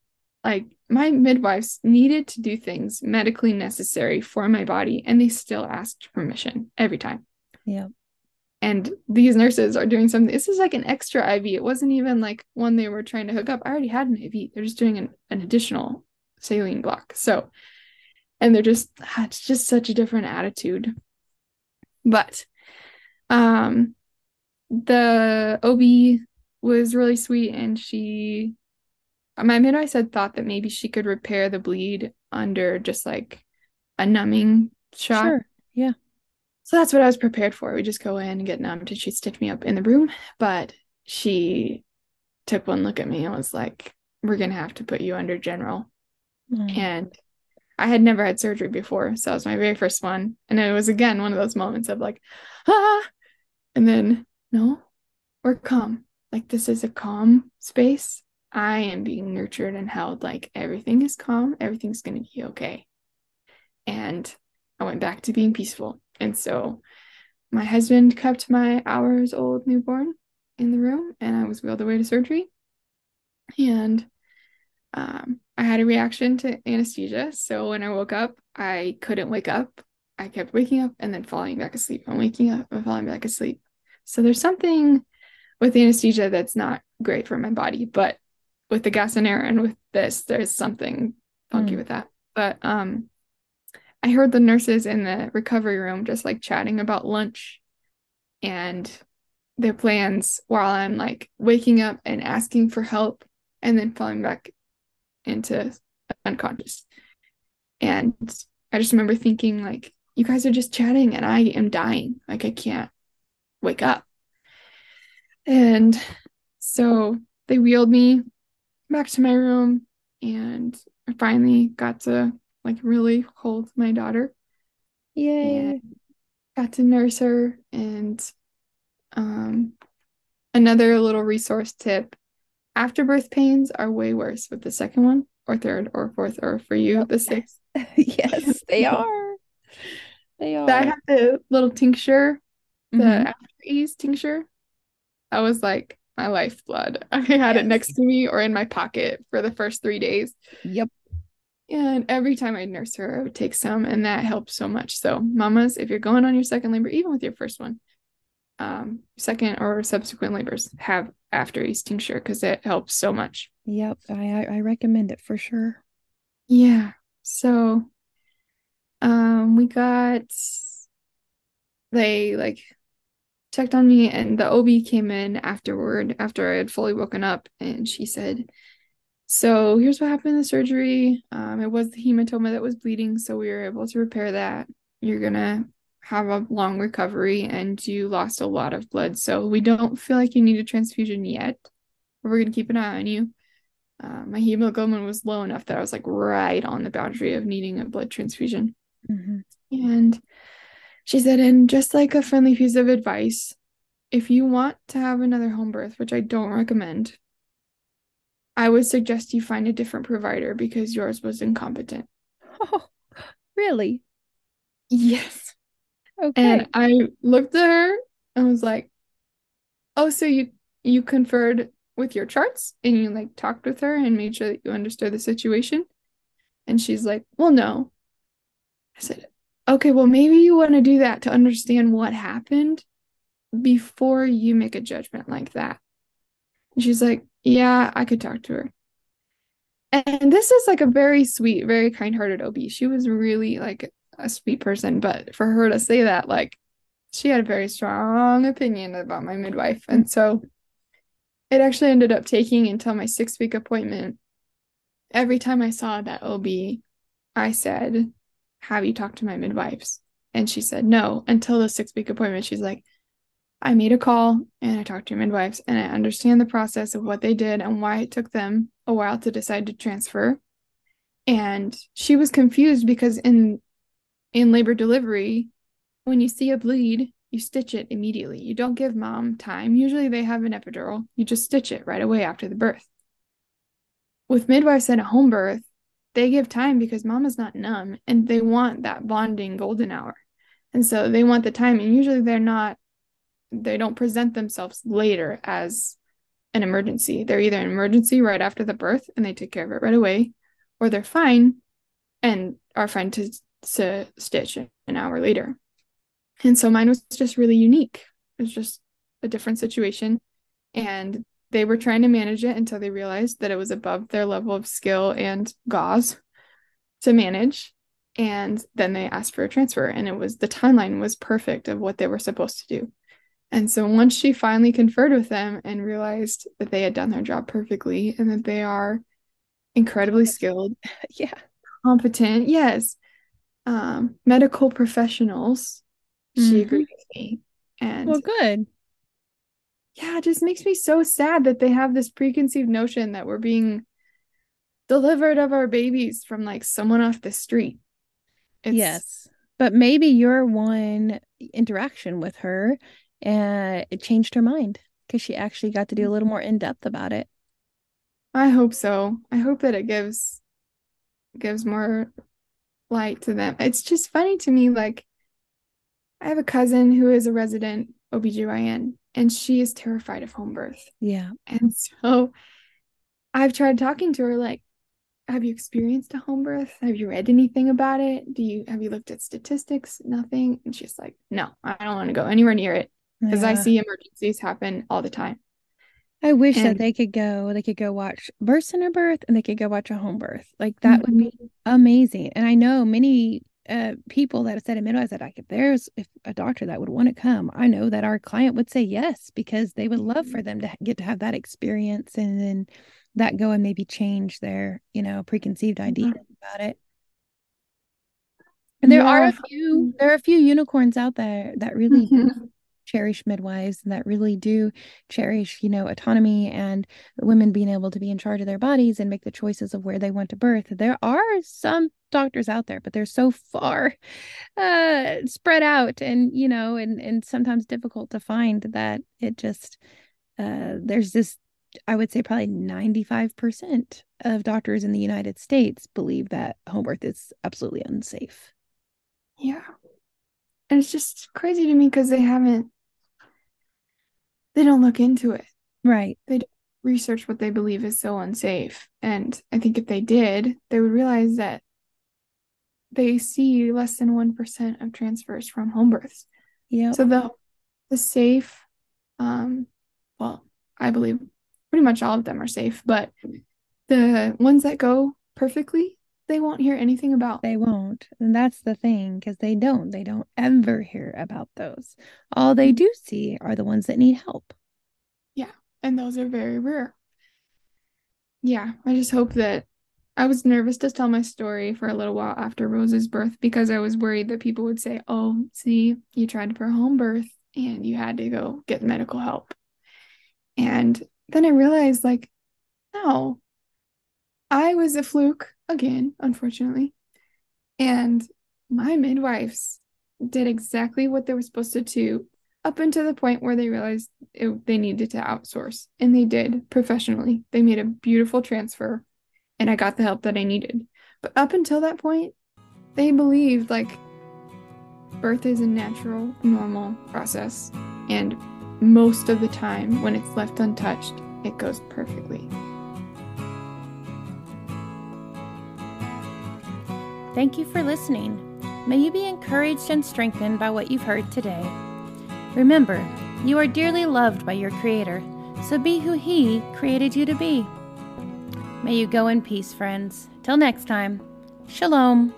like my midwives needed to do things medically necessary for my body, and they still asked permission every time. Yeah. And these nurses are doing something. This is like an extra IV. It wasn't even like one they were trying to hook up. I already had an IV. They're just doing an additional saline block. So, and they're just, it's just such a different attitude. But, the OB was really sweet, and my midwife had thought that maybe she could repair the bleed under just like a numbing shot. Sure. Yeah. So that's what I was prepared for. We just go in and get numbed, and she'd stitch me up in the room. But she took one look at me and was like, we're going to have to put you under general. Mm. And I had never had surgery before, so it was my very first one. And it was, again, one of those moments of like, ah. And then, no, we're calm. Like, this is a calm space. I am being nurtured and held. Like, everything is calm. Everything's going to be okay. And I went back to being peaceful. And so my husband kept my hours-old newborn in the room, and I was wheeled away to surgery. And I had a reaction to anesthesia. So when I woke up, I couldn't wake up. I kept waking up and then falling back asleep. I'm waking up and falling back asleep. So there's something with anesthesia that's not great for my body, but with the Gasonera and with this, there's something funky with that. But I heard the nurses in the recovery room just like chatting about lunch and their plans while I'm like waking up and asking for help and then falling back into unconscious. And I just remember thinking like, you guys are just chatting and I am dying. Like, I can't wake up. And so they wheeled me back to my room, and I finally got to like really hold my daughter. Yay. Got to nurse her. And another little resource tip, afterbirth pains are way worse with the second one or third or fourth, or for you, the sixth. Yes, they are. They are. I had the little tincture, the after ease tincture. I was like my lifeblood. I had it next to me or in my pocket for the first 3 days. Yep. And every time I'd nurse her, I would take some, and that helped so much. So mamas, if you're going on your second labor, even with your first one, second or subsequent labors, have after ease tincture because it helps so much. Yep. I recommend it for sure. Yeah. So we got, they like checked on me, and the OB came in afterward after I had fully woken up, and she said, so here's what happened in the surgery. It was the hematoma that was bleeding, so we were able to repair that. You're gonna have a long recovery, and you lost a lot of blood, so we don't feel like you need a transfusion yet, but we're gonna keep an eye on you. My hemoglobin was low enough that I was like right on the boundary of needing a blood transfusion. Mm-hmm. And she said, and just like a friendly piece of advice, if you want to have another home birth, which I don't recommend, I would suggest you find a different provider because yours was incompetent. Oh, really? Yes. Okay. And I looked at her and was like, oh, so you conferred with your charts and you like talked with her and made sure that you understood the situation? And she's like, well, no. I said, okay, well, maybe you want to do that to understand what happened before you make a judgment like that. And she's like, yeah, I could talk to her. And this is like a very sweet, very kind-hearted OB. She was really like a sweet person, but for her to say that, like, she had a very strong opinion about my midwife. And so it actually ended up taking until my 6-week appointment. Every time I saw that OB, I said, have you talked to my midwives? And she said, no, until the 6-week appointment. She's like, I made a call and I talked to your midwives and I understand the process of what they did and why it took them a while to decide to transfer. And she was confused because in labor delivery, when you see a bleed, you stitch it immediately. You don't give mom time. Usually they have an epidural. You just stitch it right away after the birth. With midwives at a home birth, they give time because mama's not numb and they want that bonding golden hour. And so they want the time, and usually they don't present themselves later as an emergency. They're either an emergency right after the birth and they take care of it right away, or they're fine and are fine to stitch an hour later. And so mine was just really unique. It was just a different situation. And they were trying to manage it until they realized that it was above their level of skill and gauze to manage. And then they asked for a transfer, and the timeline was perfect of what they were supposed to do. And so once she finally conferred with them and realized that they had done their job perfectly and that they are incredibly skilled, yeah, competent, yes, medical professionals, she agreed with me. And well, good. Yeah, it just makes me so sad that they have this preconceived notion that we're being delivered of our babies from like someone off the street. Yes, but maybe your one interaction with her, it changed her mind because she actually got to do a little more in depth about it. I hope so. I hope that it gives more light to them. It's just funny to me. Like, I have a cousin who is a resident OBGYN. And she is terrified of home birth. Yeah. And so I've tried talking to her, like, have you experienced a home birth? Have you read anything about it? Have you looked at statistics? Nothing. And she's like, no, I don't want to go anywhere near it because I see emergencies happen all the time. I wish that they could go watch birth center birth and they could go watch a home birth. Like, that would be amazing. And I know many people that have said in midwives that if a doctor that would want to come, I know that our client would say yes, because they would love for them to get to have that experience and then that go and maybe change their, preconceived idea about it. And there are a few unicorns out there that really do cherish midwives and that really do cherish, autonomy and women being able to be in charge of their bodies and make the choices of where they want to birth. There are some doctors out there, but they're so far spread out and and sometimes difficult to find that it just there's this, I would say probably 95% of doctors in the United States believe that home birth is absolutely unsafe. Yeah. And it's just crazy to me because they don't look into it. Right. They don't research what they believe is so unsafe. And I think if they did, they would realize that they see less than 1% of transfers from home births. Yeah. So the safe, well, I believe pretty much all of them are safe, but the ones that go perfectly, they won't hear anything about. They won't. And that's the thing, because they don't ever hear about those. All they do see are the ones that need help. Yeah. And those are very rare. Yeah. I just hope that I was nervous to tell my story for a little while after Rose's birth because I was worried that people would say, oh, see, you tried for home birth and you had to go get medical help. And then I realized, like, no, I was a fluke again, unfortunately. And my midwives did exactly what they were supposed to do up until the point where they realized they needed to outsource. And they did professionally. They made a beautiful transfer and I got the help that I needed. But up until that point, they believed like birth is a natural, normal process. And most of the time when it's left untouched, it goes perfectly. Thank you for listening. May you be encouraged and strengthened by what you've heard today. Remember, you are dearly loved by your Creator, so be who He created you to be. May you go in peace, friends. Till next time, Shalom.